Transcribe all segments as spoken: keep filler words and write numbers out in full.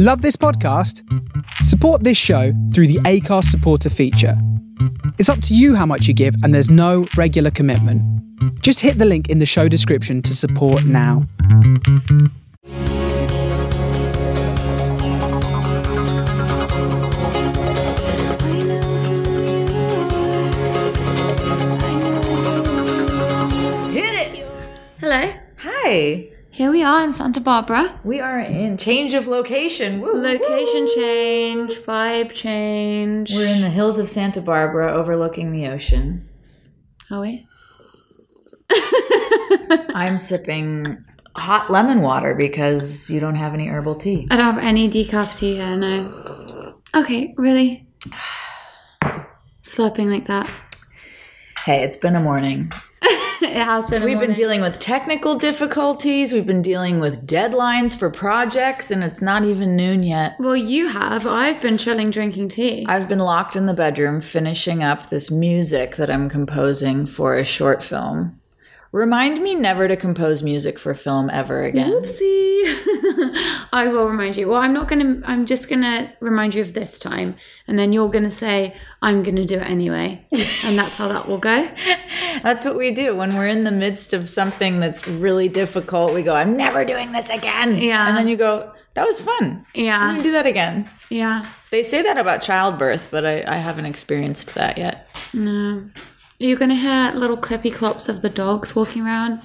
Love this podcast? Support this show through the Acast supporter feature. It's up to you how much you give, and there's no regular commitment. Just hit the link in the show description to support now. Hello. Hi. Here we are in Santa Barbara. We are in change of location. Woo, location woo. Change, vibe change. We're in the hills of Santa Barbara overlooking the ocean. Are we? I'm sipping hot lemon water because you don't have any herbal tea. I don't have any decaf tea here, no. Okay, really? Slurping like that. Hey, it's been a morning. It has been. We've been dealing with technical difficulties. We've been dealing with deadlines for projects, and it's not even noon yet. Well, you have. I've been chilling, drinking tea. I've been locked in the bedroom, finishing up this music that I'm composing for a short film. Remind me never to compose music for film ever again. Whoopsie. I will remind you. Well, I'm not going to, I'm just going to remind you of this time. And then you're going to say, I'm going to do it anyway. And that's how that will go. That's what we do. When we're in the midst of something that's really difficult, we go, I'm never doing this again. Yeah. And then you go, that was fun. Yeah. I'm going to do that again. Yeah. They say that about childbirth, but I, I haven't experienced that yet. No. You're going to hear little clippy-clops of the dogs walking around.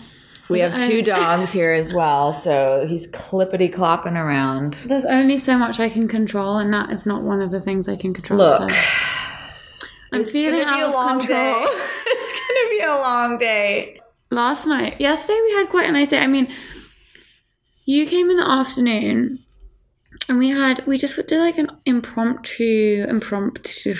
We have two dogs here as well, so he's clippity-clopping around. There's only so much I can control, and that is not one of the things I can control. Look, so. I'm it's feeling gonna out be a long control. Day. It's going to be a long day. Last night, yesterday we had quite a nice day. I mean, you came in the afternoon, and we had, we just did like an impromptu, impromptu,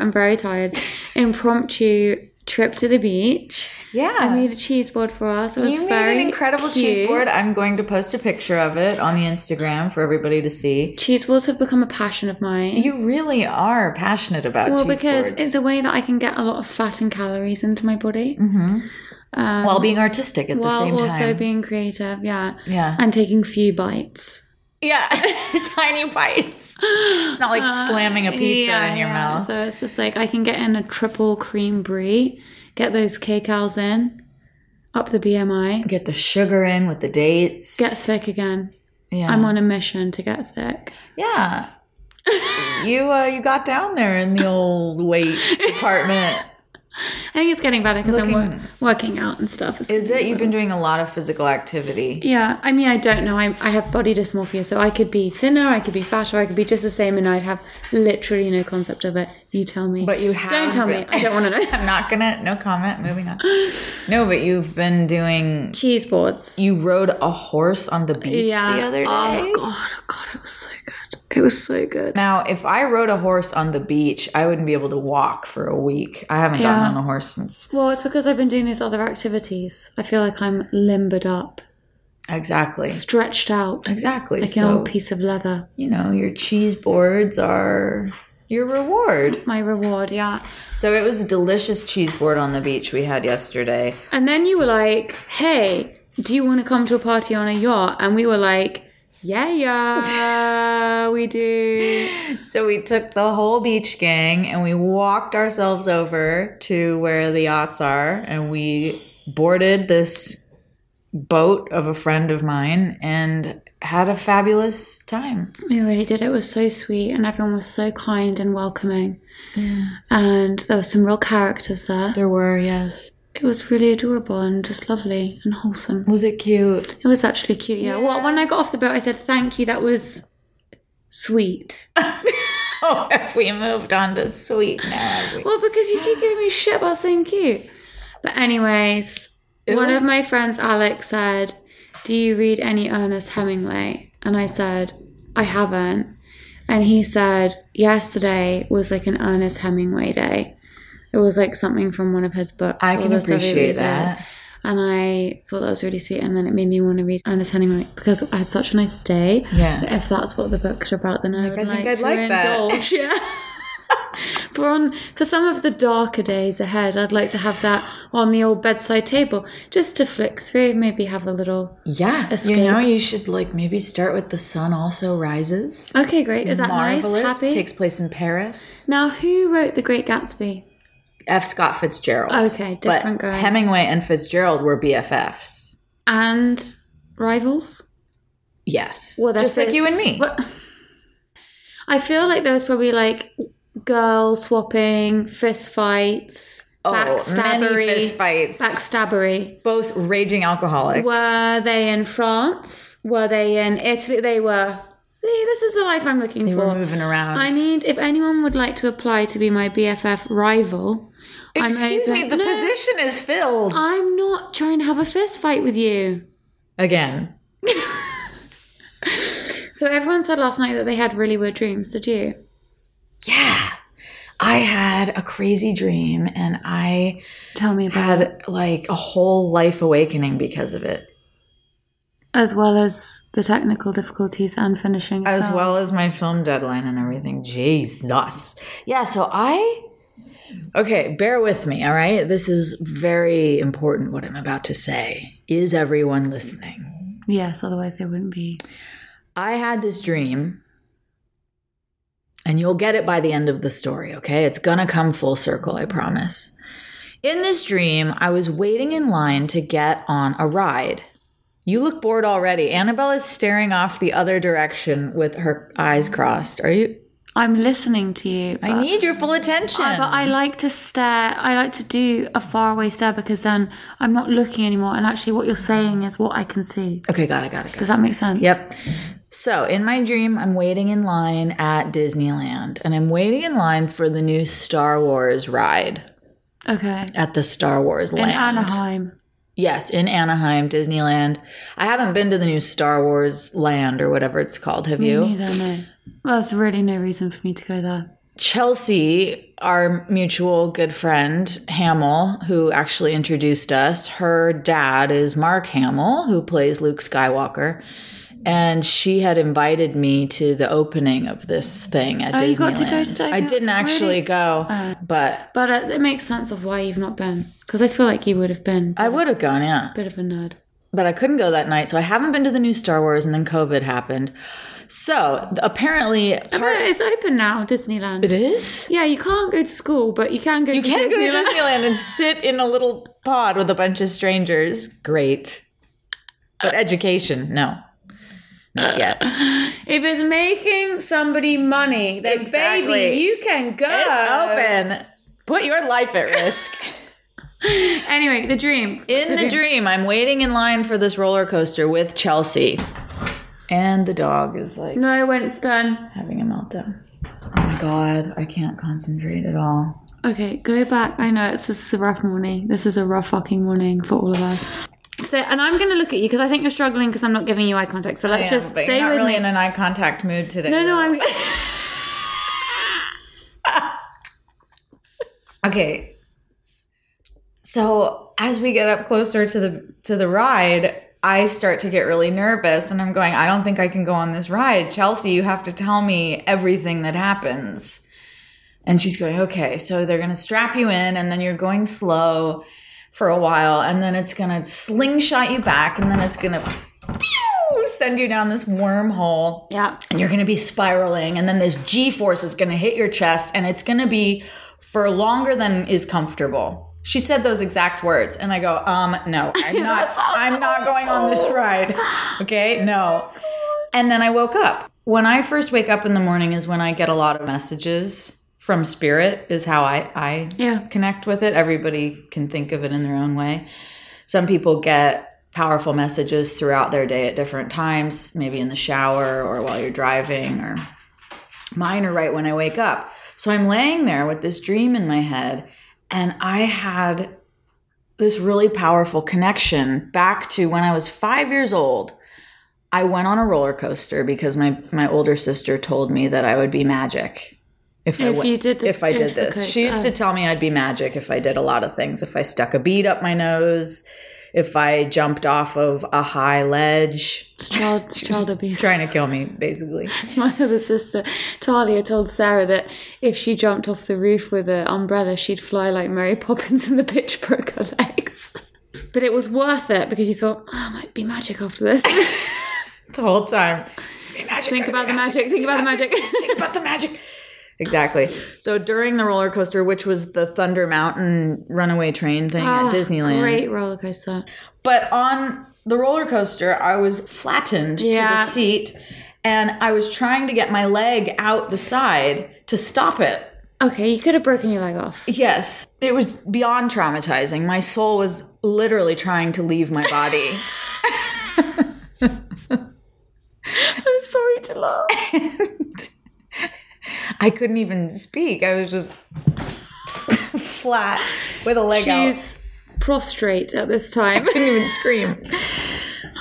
I'm very tired, impromptu trip to the beach. Yeah. I made a cheese board for us. It was you very made an incredible cute. Cheese board. I'm going to post a picture of it on the Instagram for everybody to see. Cheese boards have become a passion of mine. You really are passionate about well, cheese boards. Well, because it's a way that I can get a lot of fat and calories into my body. Mm-hmm. Um, while being artistic at the same time. While also being creative, yeah. Yeah. And taking few bites. Yeah, tiny bites. It's not like uh, slamming a pizza yeah, in your yeah. mouth. So it's just like I can get in a triple cream brie, get those K-Cals in, up the B M I. Get the sugar in with the dates. Get thick again. Yeah, I'm on a mission to get thick. Yeah. you uh, you got down there in the old weight department. I think it's getting better because I'm wor- working out and stuff. It's Is it? Better. You've been doing a lot of physical activity. Yeah. I mean, I don't know. I I have body dysmorphia, so I could be thinner, I could be fatter, I could be just the same, and I'd have literally no concept of it. You tell me. But you have. Don't tell me. I don't want to know. I'm not going to. No comment. Moving on. No, but you've been doing... cheese boards. You rode a horse on the beach yeah. the other day. Oh, God. Oh, God. It was so good. It was so good. Now, if I rode a horse on the beach, I wouldn't be able to walk for a week. I haven't yeah. gotten on a horse since. Well, it's because I've been doing these other activities. I feel like I'm limbered up. Exactly. Stretched out. Exactly. Like so, an old piece of leather. You know, your cheese boards are your reward. My reward, yeah. So it was a delicious cheese board on the beach we had yesterday. And then you were like, hey, do you want to come to a party on a yacht? And we were like... yeah, yeah, we do. So we took the whole beach gang and we walked ourselves over to where the yachts are, and we boarded this boat of a friend of mine and had a fabulous time. We really did. It was so sweet, and everyone was so kind and welcoming. Yeah. And there were some real characters there. There were, yes. It was really adorable and just lovely and wholesome. Was it cute? It was actually cute, yeah. yeah. Well, when I got off the boat, I said, thank you, that was sweet. Oh, have we moved on to sweet now? We? Well, because you keep giving me shit about saying cute. But anyways, it one was... of my friends, Alex, said, do you read any Ernest Hemingway? And I said, I haven't. And he said, yesterday was like an Ernest Hemingway day. It was like something from one of his books. I can appreciate that. And I thought that was really sweet. And then it made me want to read Ernest Hemingway because I had such a nice day. Yeah. That if that's what the books are about, then I would like to indulge. Yeah. For on for some of the darker days ahead, I'd like to have that on the old bedside table just to flick through, maybe have a little yeah. escape. You know, you should like maybe start with The Sun Also Rises. Okay, great. Is that Marvelous. Nice? Happy? Takes place in Paris. Now, who wrote The Great Gatsby? F. Scott Fitzgerald. Okay, different but guy. Hemingway and Fitzgerald were B F Fs. And rivals? Yes. Well, just so, like you and me. Well, I feel like there was probably like girl swapping, fist fights, oh, backstabbery. Many fist fights. Backstabbery. Both raging alcoholics. Were they in France? Were they in Italy? They were. See, this is the life I'm looking they for. They were moving around. I need, if anyone would like to apply to be my B F F rival. Excuse I'm me, like, the no, position is filled. I'm not trying to have a fist fight with you. Again. So everyone said last night that they had really weird dreams. Did you? Yeah. I had a crazy dream and I Tell me about had it. Like a whole life awakening because of it. As well as the technical difficulties and finishing. As film. Well as my film deadline and everything. Jesus. Yeah, so I... Okay, bear with me, all right? This is very important what I'm about to say. Is everyone listening? Yes, otherwise they wouldn't be. I had this dream, and you'll get it by the end of the story, okay? It's gonna come full circle, I promise. In this dream, I was waiting in line to get on a ride. You look bored already. Annabelle is staring off the other direction with her eyes crossed. Are you? I'm listening to you. I need your full attention. I, but I like to stare. I like to do a faraway stare because then I'm not looking anymore. And actually what you're saying is what I can see. Okay, got it, got it, got it. Does that make sense? Yep. So in my dream, I'm waiting in line at Disneyland. And I'm waiting in line for the new Star Wars ride. Okay. At the Star Wars land. In Anaheim. Yes, in Anaheim, Disneyland. I haven't been to the new Star Wars land or whatever it's called. Have me you? Me neither, no. Well, there's really no reason for me to go there. Chelsea, our mutual good friend, Hamill, who actually introduced us, her dad is Mark Hamill, who plays Luke Skywalker. And she had invited me to the opening of this thing at oh, Disneyland. You got to go to Disneyland. I didn't actually go, uh, but... But uh, it makes sense of why you've not been. Because I feel like you would have been. I would have gone, yeah. Bit of a nerd. But I couldn't go that night, so I haven't been to the new Star Wars, and then COVID happened. So, apparently... Part- it's open now, Disneyland. It is? Yeah, you can't go to school, but you can go you to Disneyland. You can go to Disneyland and sit in a little pod with a bunch of strangers. Great. But education, no. Not yet. If it's making somebody money, then exactly. Baby, you can go. It's open. Put your life at risk. Anyway, the dream. In the, the dream. dream, I'm waiting in line for this roller coaster with Chelsea. And the dog is like... No, Winston. Having a meltdown. Oh my God, I can't concentrate at all. Okay, go back. I know, it's, this is a rough morning. This is a rough fucking morning for all of us. So, and I'm going to look at you because I think you're struggling because I'm not giving you eye contact. So let's I just am, but stay you're not with really me. In an eye contact mood today. No, no, I'm. Okay. So as we get up closer to the to the ride, I start to get really nervous, and I'm going, I don't think I can go on this ride, Chelsea. You have to tell me everything that happens. And she's going, okay. So they're going to strap you in, and then you're going slow for a while, and then it's gonna slingshot you back, and then it's gonna pew, send you down this wormhole. Yeah. And you're gonna be spiraling, and then this G-force is gonna hit your chest, and it's gonna be for longer than is comfortable. She said those exact words, and I go, um, no, I'm not I'm not going on this ride. Okay, no. And then I woke up. When I first wake up in the morning is when I get a lot of messages. From spirit is how I, I yeah. connect with it. Everybody can think of it in their own way. Some people get powerful messages throughout their day at different times, maybe in the shower or while you're driving, or mine are right when I wake up. So I'm laying there with this dream in my head, and I had this really powerful connection back to when I was five years old. I went on a roller coaster because my, my older sister told me that I would be magic. If, if I, you did the, if I did if this. She used oh. to tell me I'd be magic if I did a lot of things. If I stuck a bead up my nose, if I jumped off of a high ledge. It's child, it's child abuse. Trying to kill me, basically. My other sister, Talia, told Sarah that if she jumped off the roof with an umbrella, she'd fly like Mary Poppins and the bitch broke her legs. But it was worth it because you thought, oh, it might be magic after this. The whole time. Magic, think about the magic, magic. Think about the magic. Think about the magic. Exactly. So during the roller coaster, which was the Thunder Mountain Runaway Train thing oh, at Disneyland. Great roller coaster. But on the roller coaster, I was flattened yeah. to the seat, and I was trying to get my leg out the side to stop it. Okay, you could have broken your leg off. Yes. It was beyond traumatizing. My soul was literally trying to leave my body. I'm sorry to laugh. I couldn't even speak. I was just flat with a leg She's out. She's prostrate at this time. I couldn't even scream.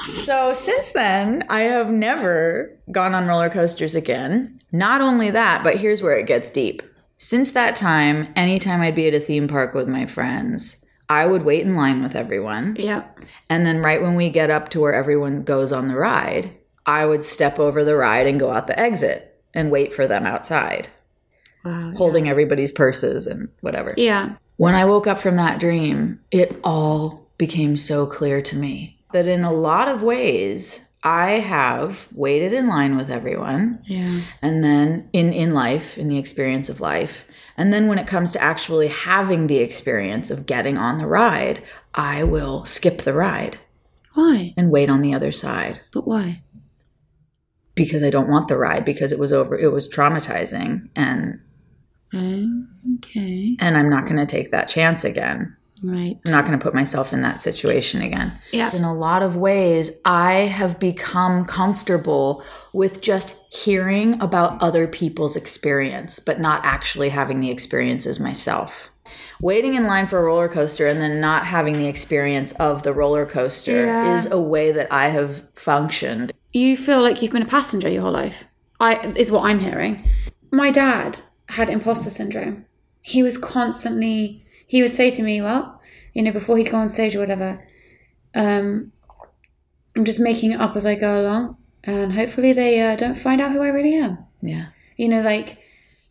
So since then, I have never gone on roller coasters again. Not only that, but here's where it gets deep. Since that time, anytime I'd be at a theme park with my friends, I would wait in line with everyone. Yep. And then right when we get up to where everyone goes on the ride, I would step over the ride and go out the exit and wait for them outside, wow, holding yeah. everybody's purses and whatever. Yeah. When I woke up from that dream, it all became so clear to me that in a lot of ways, I have waited in line with everyone. Yeah. And then in, in life, in the experience of life. And then when it comes to actually having the experience of getting on the ride, I will skip the ride. Why? And wait on the other side. But why? Because I don't want the ride, because it was over, it was traumatizing, and okay, and I'm not going to take that chance again. Right. I'm not going to put myself in that situation again. Yeah. In a lot of ways, I have become comfortable with just hearing about other people's experience, but not actually having the experiences myself. Waiting in line for a roller coaster and then not having the experience of the roller coaster yeah. is a way that I have functioned. You feel like you've been a passenger your whole life, I is what I'm hearing. My dad had imposter syndrome. He was constantly, he would say to me, well, you know, before he'd go on stage or whatever, um, I'm just making it up as I go along, and hopefully they uh, don't find out who I really am. Yeah. You know, like,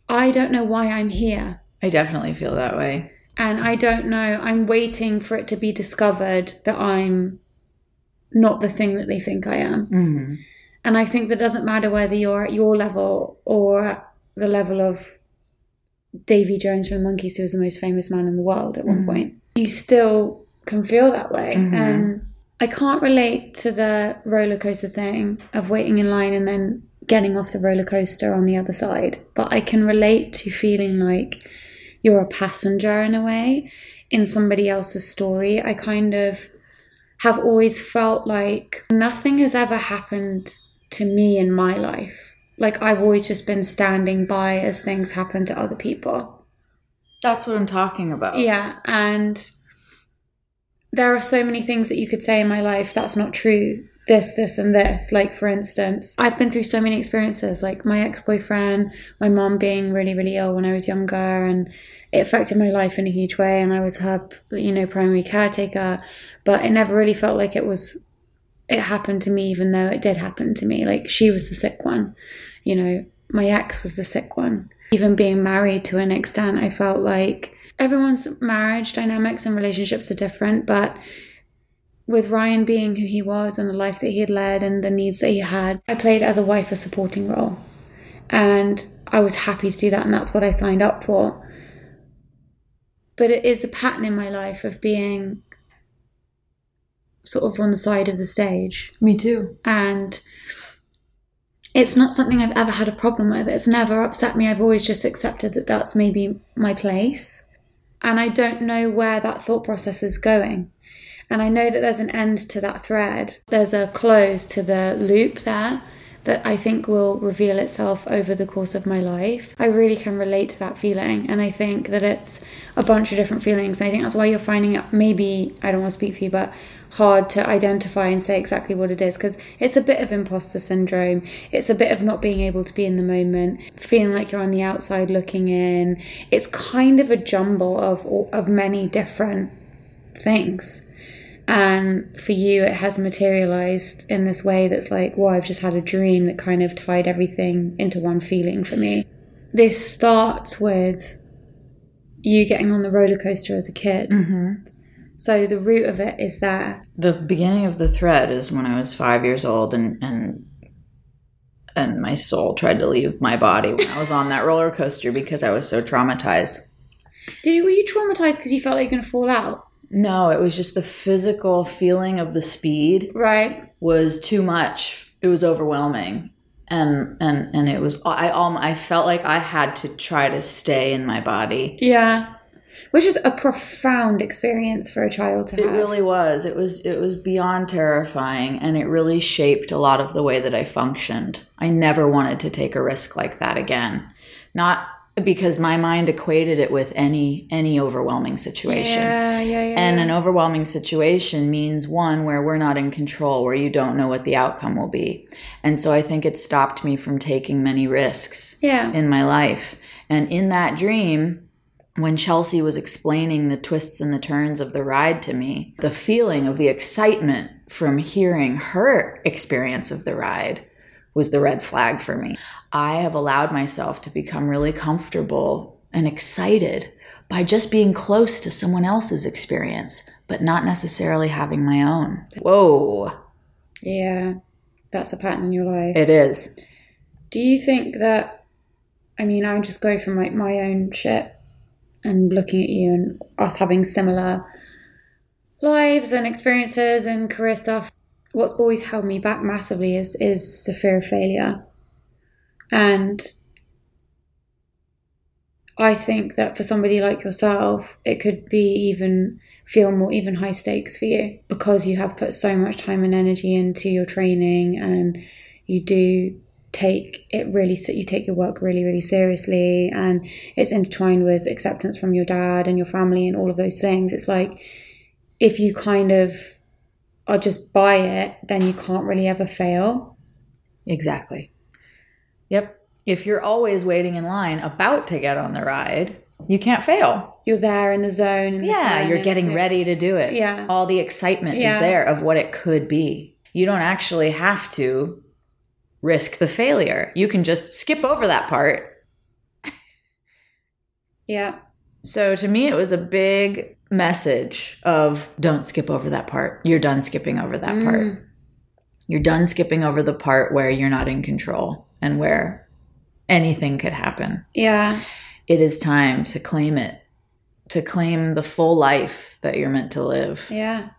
I don't know why I'm here. I definitely feel that way. And I don't know, I'm waiting for it to be discovered that I'm not the thing that they think I am. Mm-hmm. And I think that doesn't matter whether you're at your level or at the level of Davy Jones from The Monkees, who was the most famous man in the world at mm-hmm. one point. You still can feel that way. Mm-hmm. And I can't relate to the roller coaster thing of waiting in line and then getting off the roller coaster on the other side. But I can relate to feeling like you're a passenger in a way in somebody else's story. I kind of have always felt like nothing has ever happened to me in my life. Like, I've always just been standing by as things happen to other people. That's what I'm talking about. Yeah, and there are so many things that you could say in my life, that's not true, this, this, and this. Like, for instance, I've been through so many experiences, like my ex-boyfriend, my mom being really, really ill when I was younger, and it affected my life in a huge way, and I was her, you know, primary caretaker, but it never really felt like it was, it happened to me, even though it did happen to me. Like, she was the sick one, you know, my ex was the sick one. Even being married to an extent, I felt like everyone's marriage dynamics and relationships are different, but with Ryan being who he was and the life that he had led and the needs that he had, I played as a wife a supporting role, and I was happy to do that, and that's what I signed up for. But it is a pattern in my life of being sort of on the side of the stage. Me too. And it's not something I've ever had a problem with. It's never upset me. I've always just accepted that that's maybe my place. And I don't know where that thought process is going. And I know that there's an end to that thread. There's a close to the loop there that I think will reveal itself over the course of my life. I really can relate to that feeling, and I think that it's a bunch of different feelings, and I think that's why you're finding it, maybe, I don't want to speak for you, but hard to identify and say exactly what it is, because it's a bit of imposter syndrome, it's a bit of not being able to be in the moment, feeling like you're on the outside looking in. It's kind of a jumble of of many different things. And for you, it has materialized in this way that's like, well, I've just had a dream that kind of tied everything into one feeling for me. This starts with you getting on the roller coaster as a kid. Mm-hmm. So the root of it is there. The beginning of the thread is when I was five years old and and and my soul tried to leave my body when I was on that roller coaster because I was so traumatized. Did you, were you traumatized because you felt like you were going to fall out? No, it was just the physical feeling of the speed. Right. Was too much. It was overwhelming. And and and it was I um, I felt like I had to try to stay in my body. Yeah. Which is a profound experience for a child to have. It really was. It was it was beyond terrifying, and it really shaped a lot of the way that I functioned. I never wanted to take a risk like that again. Not because my mind equated it with any any overwhelming situation. Yeah, yeah, yeah. And an overwhelming situation means one where we're not in control, where you don't know what the outcome will be. And so I think it stopped me from taking many risks yeah. in my life. And in that dream, when Chelsea was explaining the twists and the turns of the ride to me, the feeling of the excitement from hearing her experience of the ride was the red flag for me. I have allowed myself to become really comfortable and excited by just being close to someone else's experience, but not necessarily having my own. Whoa. Yeah, that's a pattern in your life. It is. Do you think that, I mean, I'll just go from like my own shit and looking at you and us having similar lives and experiences and career stuff. What's always held me back massively is is the fear of failure. And I think that for somebody like yourself, it could be even feel more even high stakes for you because you have put so much time and energy into your training, and you do take it really you take your work really really seriously, and it's intertwined with acceptance from your dad and your family and all of those things. It's like if you kind of are just by it, then you can't really ever fail. Exactly. Yep. If you're always waiting in line about to get on the ride, you can't fail. You're there in the zone and yeah you're getting ready to do it. Yeah, all the excitement yeah. is there of what it could be. You don't actually have to risk the failure. You can just skip over that part. Yeah. So to me, it was a big message of don't skip over that part. You're done skipping over that mm. part. You're done skipping over the part where you're not in control and where anything could happen. Yeah. It is time to claim it, to claim the full life that you're meant to live. Yeah.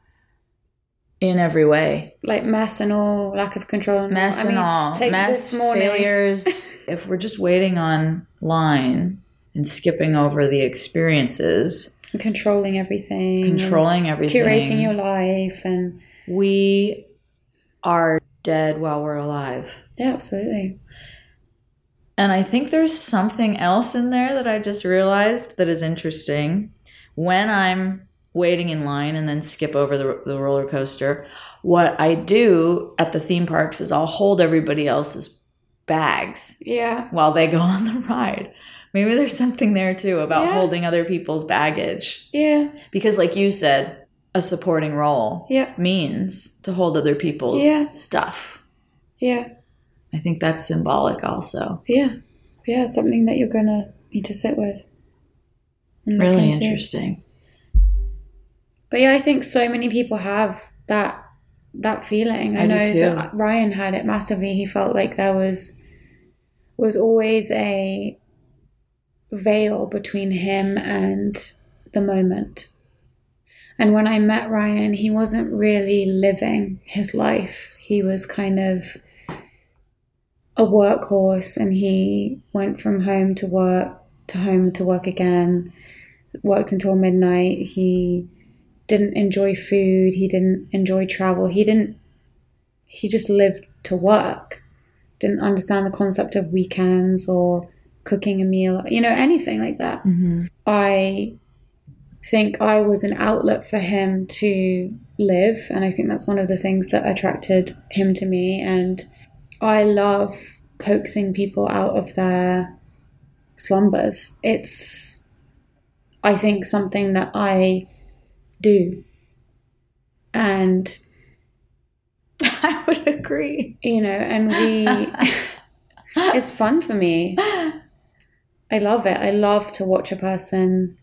In every way. Like mess and all, lack of control. And mess all. I and mean, all. Take mess, this morning. Failures. If we're just waiting on line and skipping over the experiences. And controlling everything. Controlling everything. Curating your life. And we are dead while we're alive. Yeah, absolutely. And I think there's something else in there that I just realized that is interesting. When I'm waiting in line and then skip over the, the roller coaster, what I do at the theme parks is I'll hold everybody else's bags yeah. while they go on the ride. Maybe there's something there too about yeah. holding other people's baggage. Yeah. Because like you said, a supporting role yeah. means to hold other people's yeah. stuff. Yeah. I think that's symbolic also. Yeah. Yeah, something that you're going to need to sit with. Really interesting. But yeah, I think so many people have that that feeling. I, I know too. That Ryan had it massively. He felt like there was was always a veil between him and the moment. And when I met Ryan, he wasn't really living his life. He was kind of a workhorse, and he went from home to work to home to work again, worked until midnight. He didn't enjoy food, he didn't enjoy travel, he didn't he just lived to work, didn't understand the concept of weekends or cooking a meal, you know, anything like that. Mm-hmm. I think I was an outlet for him to live, and I think that's one of the things that attracted him to me. And I love coaxing people out of their slumbers. It's I think something that I do And I would agree. You know, and we it's fun for me. I love it. I love to watch a person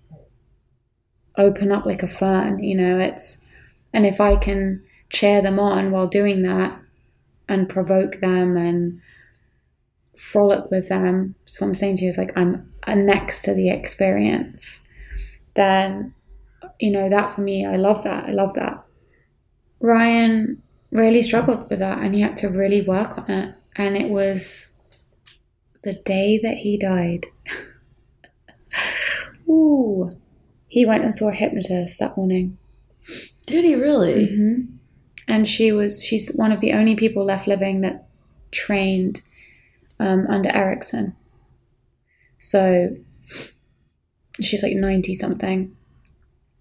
open up like a fern, you know, it's, and if I can cheer them on while doing that and provoke them and frolic with them. So what I'm saying to you is like, I'm next to the experience. Then, you know, that for me, I love that. I love that. Ryan really struggled with that and he had to really work on it. And it was the day that he died. Ooh. He went and saw a hypnotist that morning. Did he really? Mm-hmm. And she was, she's one of the only people left living that trained um, under Erickson. So she's like ninety something.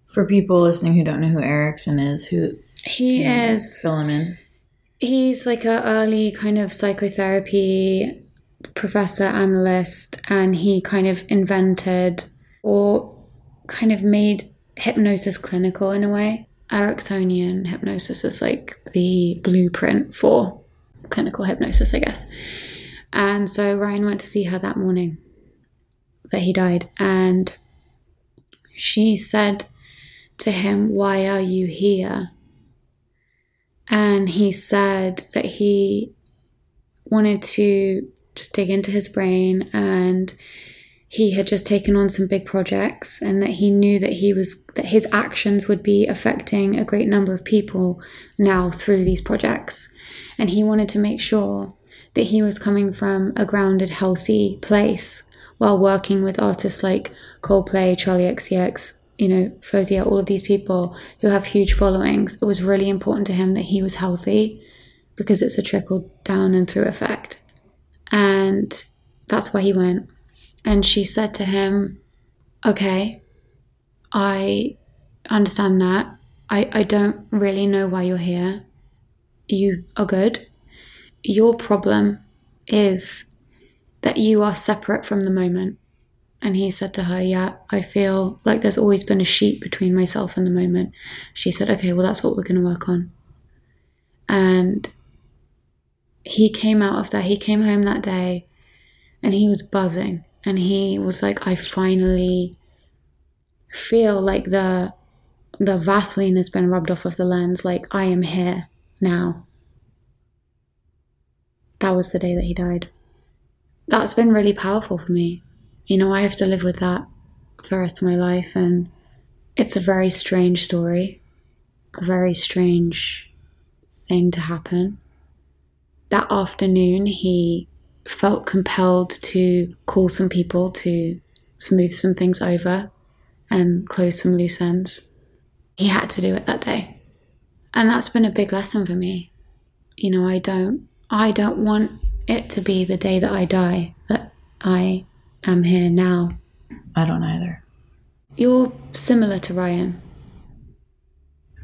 For people listening who don't know who Erickson is, who he is, fill him in. He's like an early kind of psychotherapy professor, analyst, and he kind of invented or kind of made hypnosis clinical in a way. Ericksonian hypnosis is like the blueprint for clinical hypnosis, I guess. And so Ryan went to see her that morning that he died. And she said to him, "Why are you here?" And he said that he wanted to just dig into his brain and he had just taken on some big projects and that he knew that he was, that his actions would be affecting a great number of people now through these projects. And he wanted to make sure that he was coming from a grounded, healthy place while working with artists like Coldplay, Charlie X C X, you know, Fozia, all of these people who have huge followings. It was really important to him that he was healthy because it's a trickle down and through effect. And that's why he went. And she said to him, "Okay, I understand that. I, I don't really know why you're here. You are good. Your problem is that you are separate from the moment." And he said to her, "Yeah, I feel like there's always been a sheet between myself and the moment." She said, "Okay, well, that's what we're going to work on." And he came out of that. He came home that day and he was buzzing. And he was like, "I finally feel like the the Vaseline has been rubbed off of the lens. Like, I am here now." That was the day that he died. That's been really powerful for me. You know, I have to live with that for the rest of my life. And it's a very strange story. A very strange thing to happen. That afternoon, he felt compelled to call some people to smooth some things over and close some loose ends. He had to do it that day. And that's been a big lesson for me. You know, I don't, I don't want it to be the day that I die, that I am here now. I don't either. You're similar to Ryan.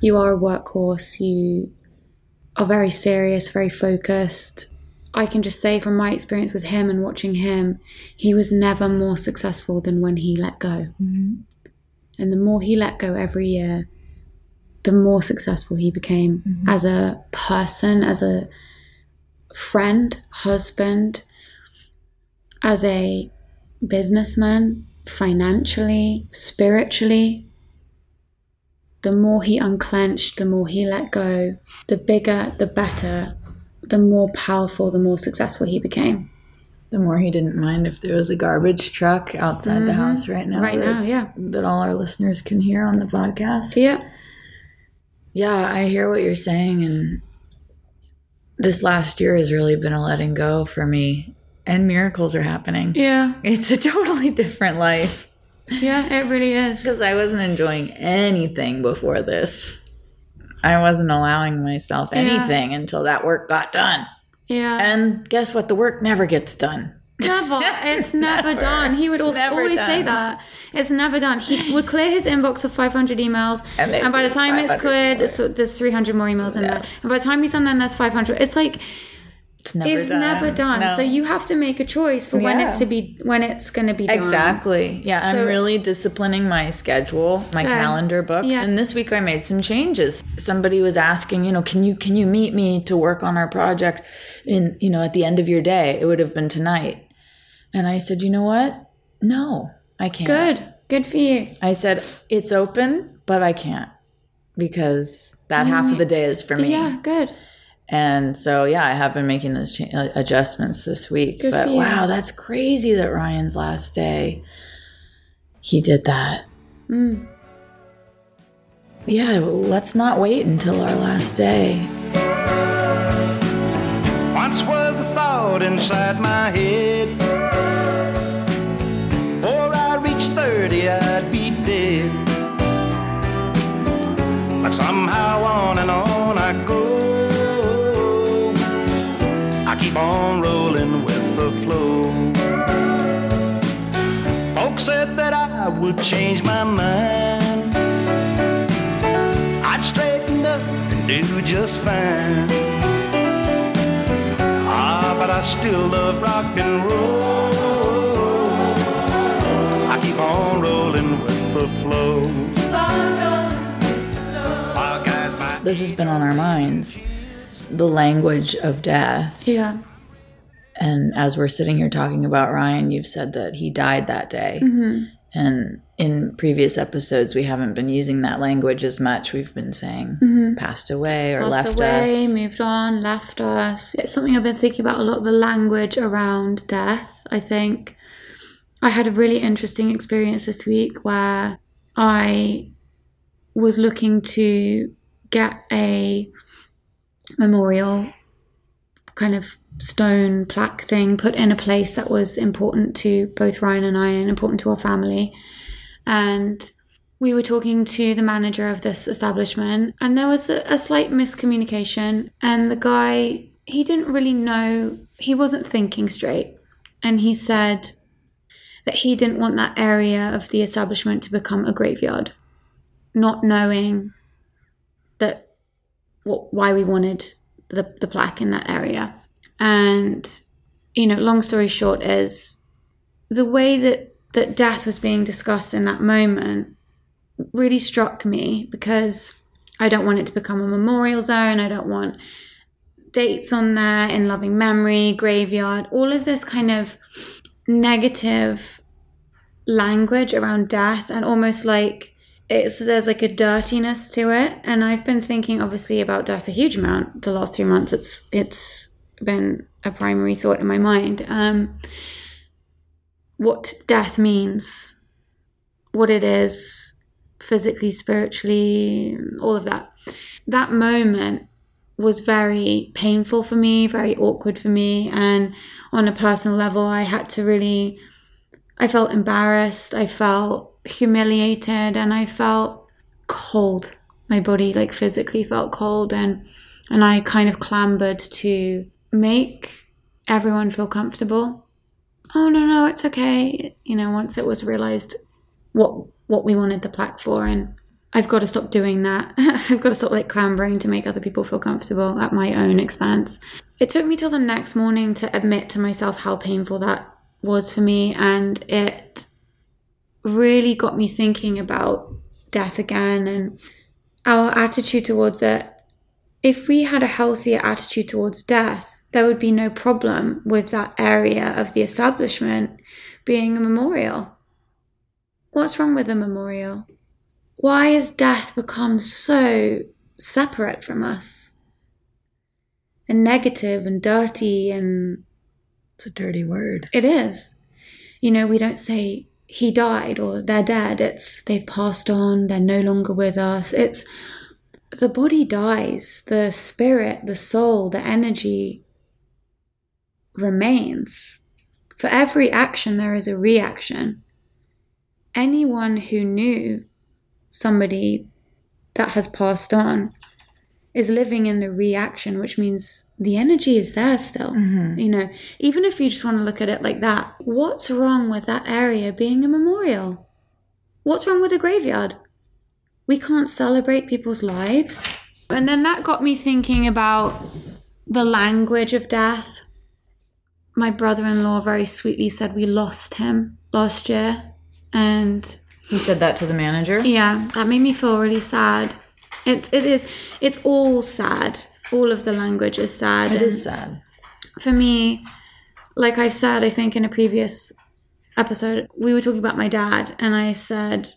You are a workhorse. You are very serious, very focused. I can just say from my experience with him and watching him, he was never more successful than when he let go. Mm-hmm. And the more he let go every year, the more successful he became mm-hmm. as a person, as a friend, husband, as a businessman, financially, spiritually. The more he unclenched, the more he let go, the bigger, the better, the more powerful, the more successful he became. The more he didn't mind if there was a garbage truck outside mm-hmm. the house right now. Right now, yeah. That all our listeners can hear on the podcast. Yeah. Yeah, I hear what you're saying. And this last year has really been a letting go for me. And miracles are happening. Yeah. It's a totally different life. Yeah, it really is. Because I wasn't enjoying anything before this. I wasn't allowing myself anything yeah. until that work got done. Yeah. And guess what? The work never gets done. Never. It's never, never done. He would also always done. say that. It's never done. He would clear his inbox of five hundred emails. And, and by the time it's cleared, it's, there's three hundred more emails yeah. in there. And by the time he's done, then there's five hundred. It's like It's never is done. never done. No. So you have to make a choice for yeah. when it to be when it's going to be done. Exactly. Yeah, so, I'm really disciplining my schedule, my uh, calendar book. Yeah. And this week I made some changes. Somebody was asking, you know, can you can you meet me to work on our project in, you know, at the end of your day? It would have been tonight. And I said, "You know what? No, I can't." Good. Good for you. I said, "It's open, but I can't because that mm. half of the day is for me." Yeah, good. And so, yeah, I have been making those cha- adjustments this week. Good but wow, that's crazy that Ryan's last day, he did that. Mm. Yeah, let's not wait until our last day. Once was a thought inside my head. Before I reached thirty, I'd be dead. But somehow on and on I go. I keep on rolling with the flow. Folks said that I would change my mind. I'd straighten up and do just fine. Ah, but I still love rock and roll. I keep on rolling with the flow. This has been on our minds. The language of death. Yeah. And as we're sitting here talking about Ryan, you've said that he died that day. Mm-hmm. And in previous episodes, we haven't been using that language as much. We've been saying mm-hmm. passed away or passed left away, us. Moved on, left us. It's something I've been thinking about a lot, the language around death, I think. I had a really interesting experience this week where I was looking to get a memorial kind of stone plaque thing put in a place that was important to both Ryan and I and important to our family. And we were talking to the manager of this establishment, and there was a, a slight miscommunication, and the guy, he didn't really know, he wasn't thinking straight, and he said that he didn't want that area of the establishment to become a graveyard, not knowing that What, why we wanted the, the plaque in that area. And, you know, long story short is the way that, that death was being discussed in that moment really struck me, because I don't want it to become a memorial zone. I don't want dates on there, in loving memory, graveyard, all of this kind of negative language around death, and almost like It's, there's like a dirtiness to it. And I've been thinking obviously about death a huge amount the last three months. It's it's been a primary thought in my mind. Um, what death means, what it is, physically, spiritually, all of that. That moment was very painful for me, very awkward for me. And on a personal level, I had to really, I felt embarrassed. I felt humiliated, and I felt cold. My body like physically felt cold, and and I kind of clambered to make everyone feel comfortable. Oh no no it's okay, you know, once it was realized what what we wanted the plaque for. And I've got to stop doing that. I've got to stop like clambering to make other people feel comfortable at my own expense. It took me till the next morning to admit to myself how painful that was for me, and it really got me thinking about death again and our attitude towards it. If we had a healthier attitude towards death, there would be no problem with that area of the establishment being a memorial. What's wrong with a memorial? Why has death become so separate from us? And negative and dirty and... It's a dirty word. It is. You know, we don't say... he died or they're dead. It's they've passed on. They're no longer with us. It's the body dies. The spirit, the soul, the energy remains. For every action, there is a reaction. Anyone who knew somebody that has passed on is living in the reaction, which means the energy is there still. Mm-hmm. You know, even if you just want to look at it like that, what's wrong with that area being a memorial? What's wrong with a graveyard? We can't celebrate people's lives. And then that got me thinking about the language of death. My brother-in-law very sweetly said we lost him last year. And he said that to the manager? Yeah. That made me feel really sad. It it is it's all sad. All of the language is sad. It is sad. For me, like I said, I think in a previous episode, we were talking about my dad, and I said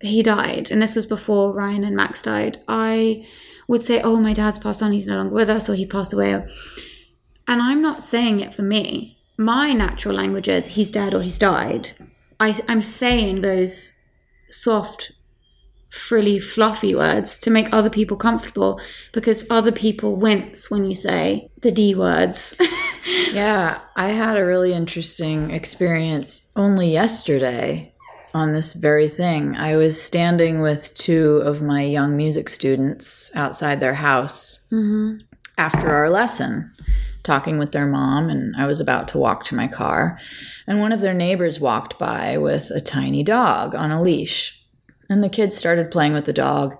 he died. And this was before Ryan and Max died. I would say, oh, my dad's passed on, he's no longer with us, or he passed away. And I'm not saying it for me. My natural language is he's dead or he's died. I, I'm saying those soft, frilly, fluffy words to make other people comfortable, because other people wince when you say the D words. Yeah, I had a really interesting experience only yesterday on this very thing. I was standing with two of my young music students outside their house mm-hmm. after our lesson, talking with their mom, and I was about to walk to my car. And one of their neighbors walked by with a tiny dog on a leash. And the kids started playing with the dog,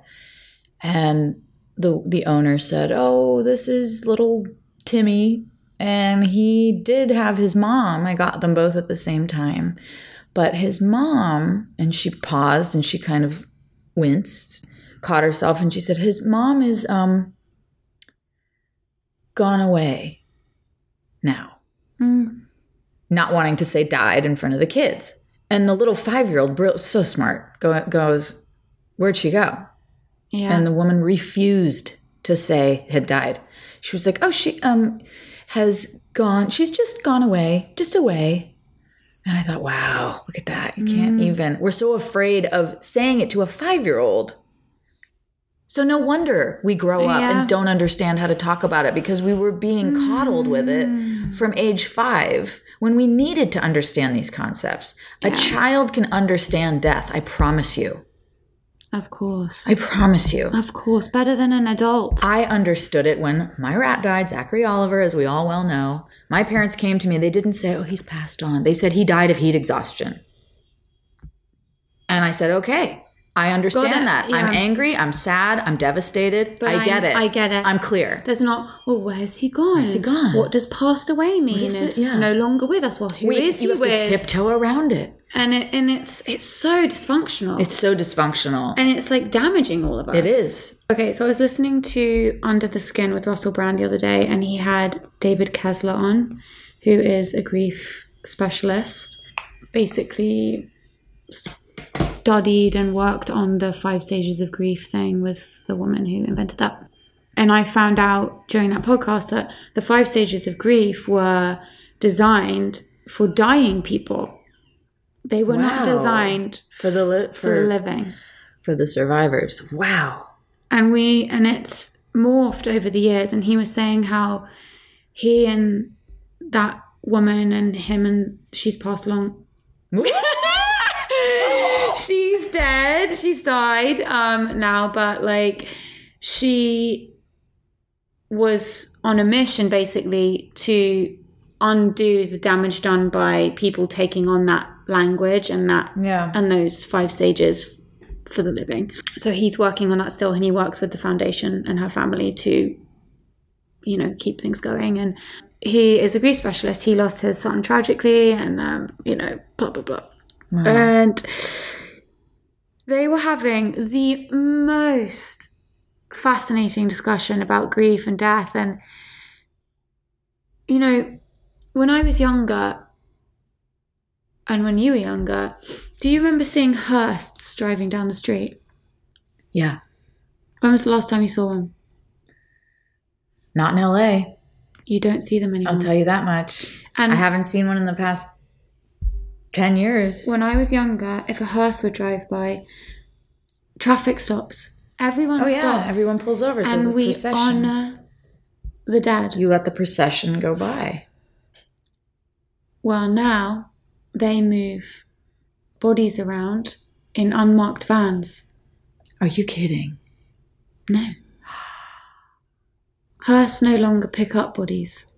and the the owner said, oh, this is little Timmy. And he did have his mom. I got them both at the same time. But his mom, and she paused and she kind of winced, caught herself, and she said, his mom is um gone away now. Mm. Not wanting to say died in front of the kids. And the little five-year-old, so smart, goes, where'd she go? Yeah. And the woman refused to say had died. She was like, oh, she um has gone. She's just gone away, just away. And I thought, wow, look at that. You can't mm. even. We're so afraid of saying it to a five-year-old. So no wonder we grow up yeah. and don't understand how to talk about it, because we were being mm. coddled with it from age five when we needed to understand these concepts. Yeah. A child can understand death, I promise you. Of course. I promise you. Of course. Better than an adult. I understood it when my rat died, Zachary Oliver, as we all well know. My parents came to me. They didn't say, oh, he's passed on. They said he died of heat exhaustion. And I said, okay. I understand well, that. that. Yeah. I'm angry. I'm sad. I'm devastated. But I I'm, get it. I get it. I'm clear. There's not, well, where's he gone? Where's he gone? What does passed away mean? The, yeah. No longer with us. Well, who we, is you he with? You have to tiptoe around it. And it, and it's it's so dysfunctional. It's so dysfunctional. And it's like damaging all of us. It is. Okay, so I was listening to Under the Skin with Russell Brand the other day, and he had David Kessler on, who is a grief specialist. Basically studied and worked on the five stages of grief thing with the woman who invented that. And I found out during that podcast that the five stages of grief were designed for dying people. They were wow. not designed for the li- for, for the living. For the survivors. Wow. And we and it's morphed over the years. And he was saying how he and that woman and him and she's passed along. She's dead. She's died um, now, but like she was on a mission basically to undo the damage done by people taking on that language and that yeah. and those five stages for the living. So he's working on that still, and he works with the foundation and her family to, you know, keep things going. And he is a grief specialist. He lost his son tragically, and um, you know, blah blah blah. Wow. And they were having the most fascinating discussion about grief and death. And, you know, when I was younger and when you were younger, do you remember seeing hearses driving down the street? Yeah. When was the last time you saw one? Not in L A. You don't see them anymore. I'll tell you that much. And I haven't seen one in the past Ten years. When I was younger, if a hearse would drive by, traffic stops. Everyone oh, stops. Oh yeah, everyone pulls over. And so the we procession. Honor the dead. You let the procession go by. Well, now they move bodies around in unmarked vans. Are you kidding? No. Hearse no longer pick up bodies.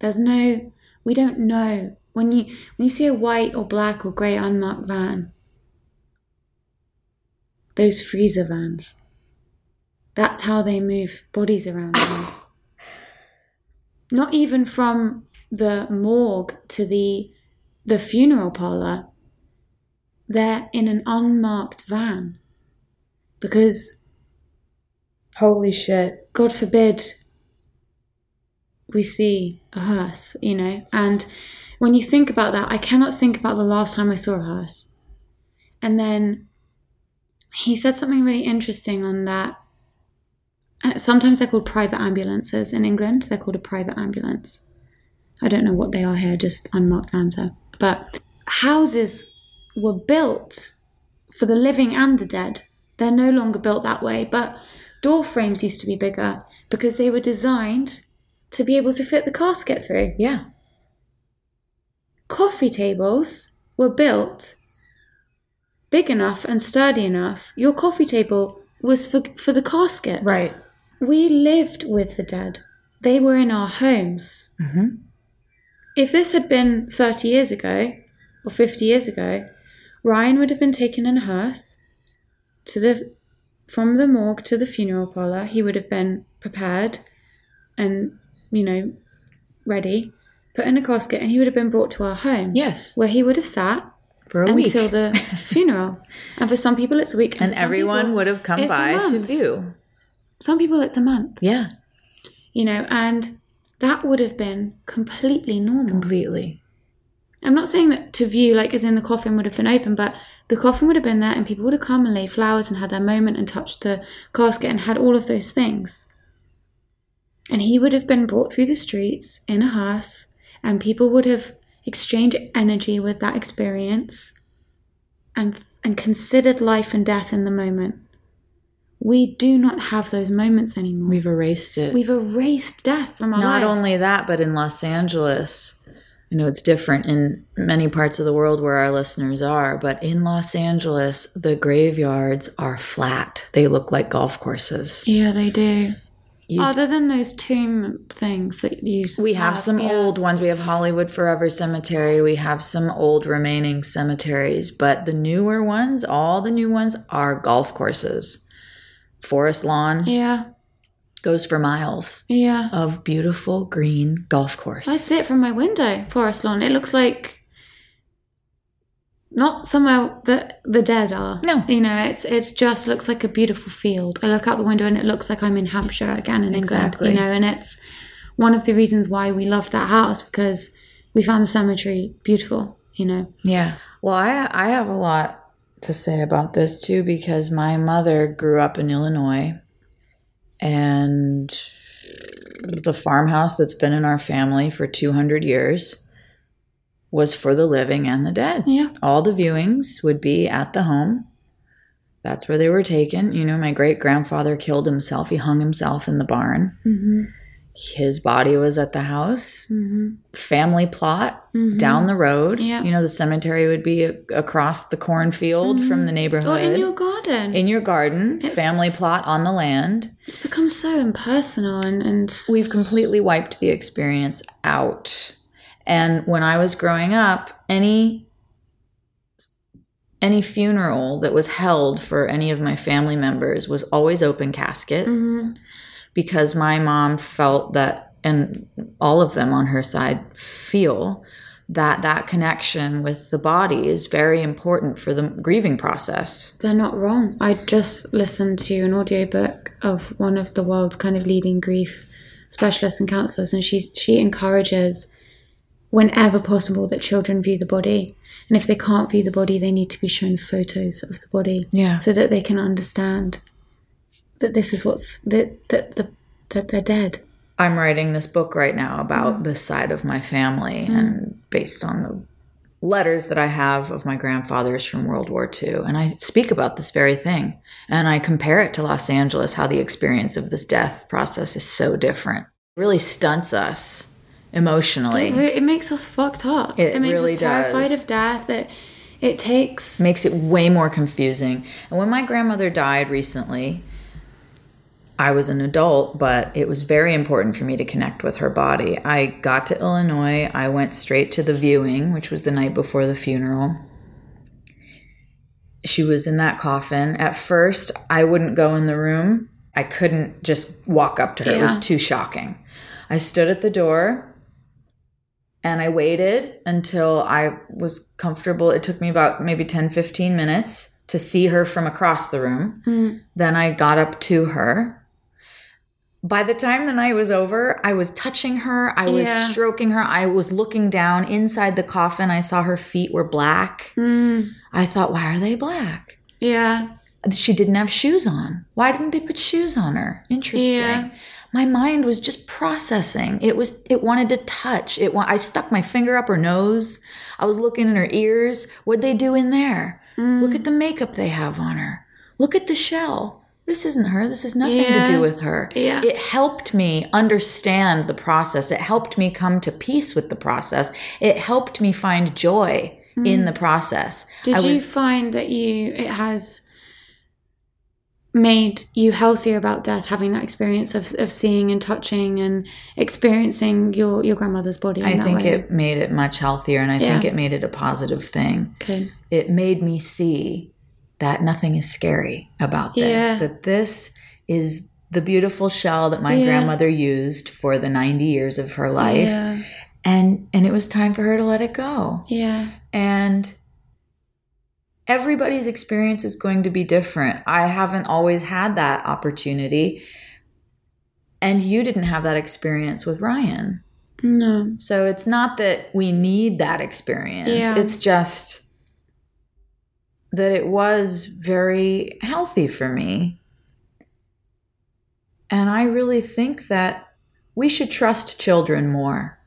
There's no. We don't know. When you when you see a white or black or grey unmarked van, those freezer vans, that's how they move bodies around. not even from the morgue to the the funeral parlour. They're in an unmarked van. Because... holy shit. God forbid we see a hearse, you know? And when you think about that, I cannot think about the last time I saw a hearse. And then he said something really interesting on that. Sometimes they're called private ambulances in England. They're called a private ambulance. I don't know what they are here, just unmarked vans are. But houses... were built for the living and the dead. They're no longer built that way, but door frames used to be bigger because they were designed to be able to fit the casket through. Yeah. Coffee tables were built big enough and sturdy enough. Your coffee table was for, for the casket. Right. We lived with the dead. They were in our homes. Mm-hmm. If this had been thirty years ago or fifty years ago, Ryan would have been taken in a hearse to the from the morgue to the funeral parlour. He would have been prepared and, you know, ready, put in a casket, and he would have been brought to our home. Yes. Where he would have sat for a until week. Until the funeral. And for some people it's a week. And, and everyone people, would have come by to view. Some people it's a month. Yeah. You know, and that would have been completely normal. Completely. I'm not saying that to view, like, as in the coffin would have been open, but the coffin would have been there and people would have come and laid flowers and had their moment and touched the casket and had all of those things. And he would have been brought through the streets in a hearse and people would have exchanged energy with that experience and and considered life and death in the moment. We do not have those moments anymore. We've erased it. We've erased death from our lives. Not only that, but in Los Angeles... I know it's different in many parts of the world where our listeners are, but in Los Angeles, the graveyards are flat. They look like golf courses. Yeah, they do. You, Other than those tomb things that you used We have, have some yeah. old ones. We have Hollywood Forever Cemetery. We have some old remaining cemeteries, but the newer ones, all the new ones are golf courses. Forest Lawn. Yeah. Goes for miles yeah. of beautiful green golf course. I see it from my window, Forest Lawn. It looks like not somewhere that the dead are. No. You know, it's it just looks like a beautiful field. I look out the window and it looks like I'm in Hampshire again in exactly. England. You know, and it's one of the reasons why we loved that house because we found the cemetery beautiful, you know. Yeah. Well, I I have a lot to say about this too because my mother grew up in Illinois. And the farmhouse that's been in our family for two hundred years was for the living and the dead. Yeah. All the viewings would be at the home. That's where they were taken. You know, my great-grandfather killed himself. He hung himself in the barn. Mm-hmm. His body was at the house. Mm-hmm. Family plot mm-hmm. down the road. Yeah. You know, the cemetery would be a- across the cornfield mm-hmm. from the neighborhood. Or in your garden. In your garden. It's, family plot on the land. It's become so impersonal and, and... We've completely wiped the experience out. And when I was growing up, any any funeral that was held for any of my family members was always open casket. Mm-hmm. Because my mom felt that, and all of them on her side feel that that connection with the body is very important for the grieving process. They're not wrong. I just listened to an audiobook of one of the world's kind of leading grief specialists and counselors, and she's, she encourages whenever possible that children view the body. And if they can't view the body, they need to be shown photos of the body yeah. so that they can understand that this is what's that that the that they're dead. I'm writing this book right now about mm. this side of my family mm. and based on the letters that I have of my grandfathers from World War Two. And I speak about this very thing. And I compare it to Los Angeles, how the experience of this death process is so different. It really stunts us emotionally. It, it makes us fucked up. It, it makes really us terrified does. Of death. It it takes makes it way more confusing. And when my grandmother died recently, I was an adult, but it was very important for me to connect with her body. I got to Illinois. I went straight to the viewing, which was the night before the funeral. She was in that coffin. At first, I wouldn't go in the room. I couldn't just walk up to her. Yeah. It was too shocking. I stood at the door and I waited until I was comfortable. It took me about maybe ten, fifteen minutes to see her from across the room. Mm. Then I got up to her. By the time the night was over, I was touching her. I was yeah. stroking her. I was looking down inside the coffin. I saw her feet were black. Mm. I thought, why are they black? Yeah. She didn't have shoes on. Why didn't they put shoes on her? Interesting. Yeah. My mind was just processing. It was. It wanted to touch. It. Wa- I stuck my finger up her nose. I was looking in her ears. What'd they do in there? Mm. Look at the makeup they have on her. Look at the shell. This isn't her. This has nothing yeah. to do with her. Yeah. It helped me understand the process. It helped me come to peace with the process. It helped me find joy mm. in the process. Did I you was, find that you it has made you healthier about death, having that experience of, of seeing and touching and experiencing your, your grandmother's body? I think way. It made it much healthier, and I yeah. think it made it a positive thing. Okay. It made me see that nothing is scary about this, yeah. that this is the beautiful shell that my yeah. grandmother used for the ninety years of her life. Yeah. And and it was time for her to let it go. Yeah. And everybody's experience is going to be different. I haven't always had that opportunity. And you didn't have that experience with Ryan. No. So it's not that we need that experience. Yeah. It's just that it was very healthy for me. And I really think that we should trust children more.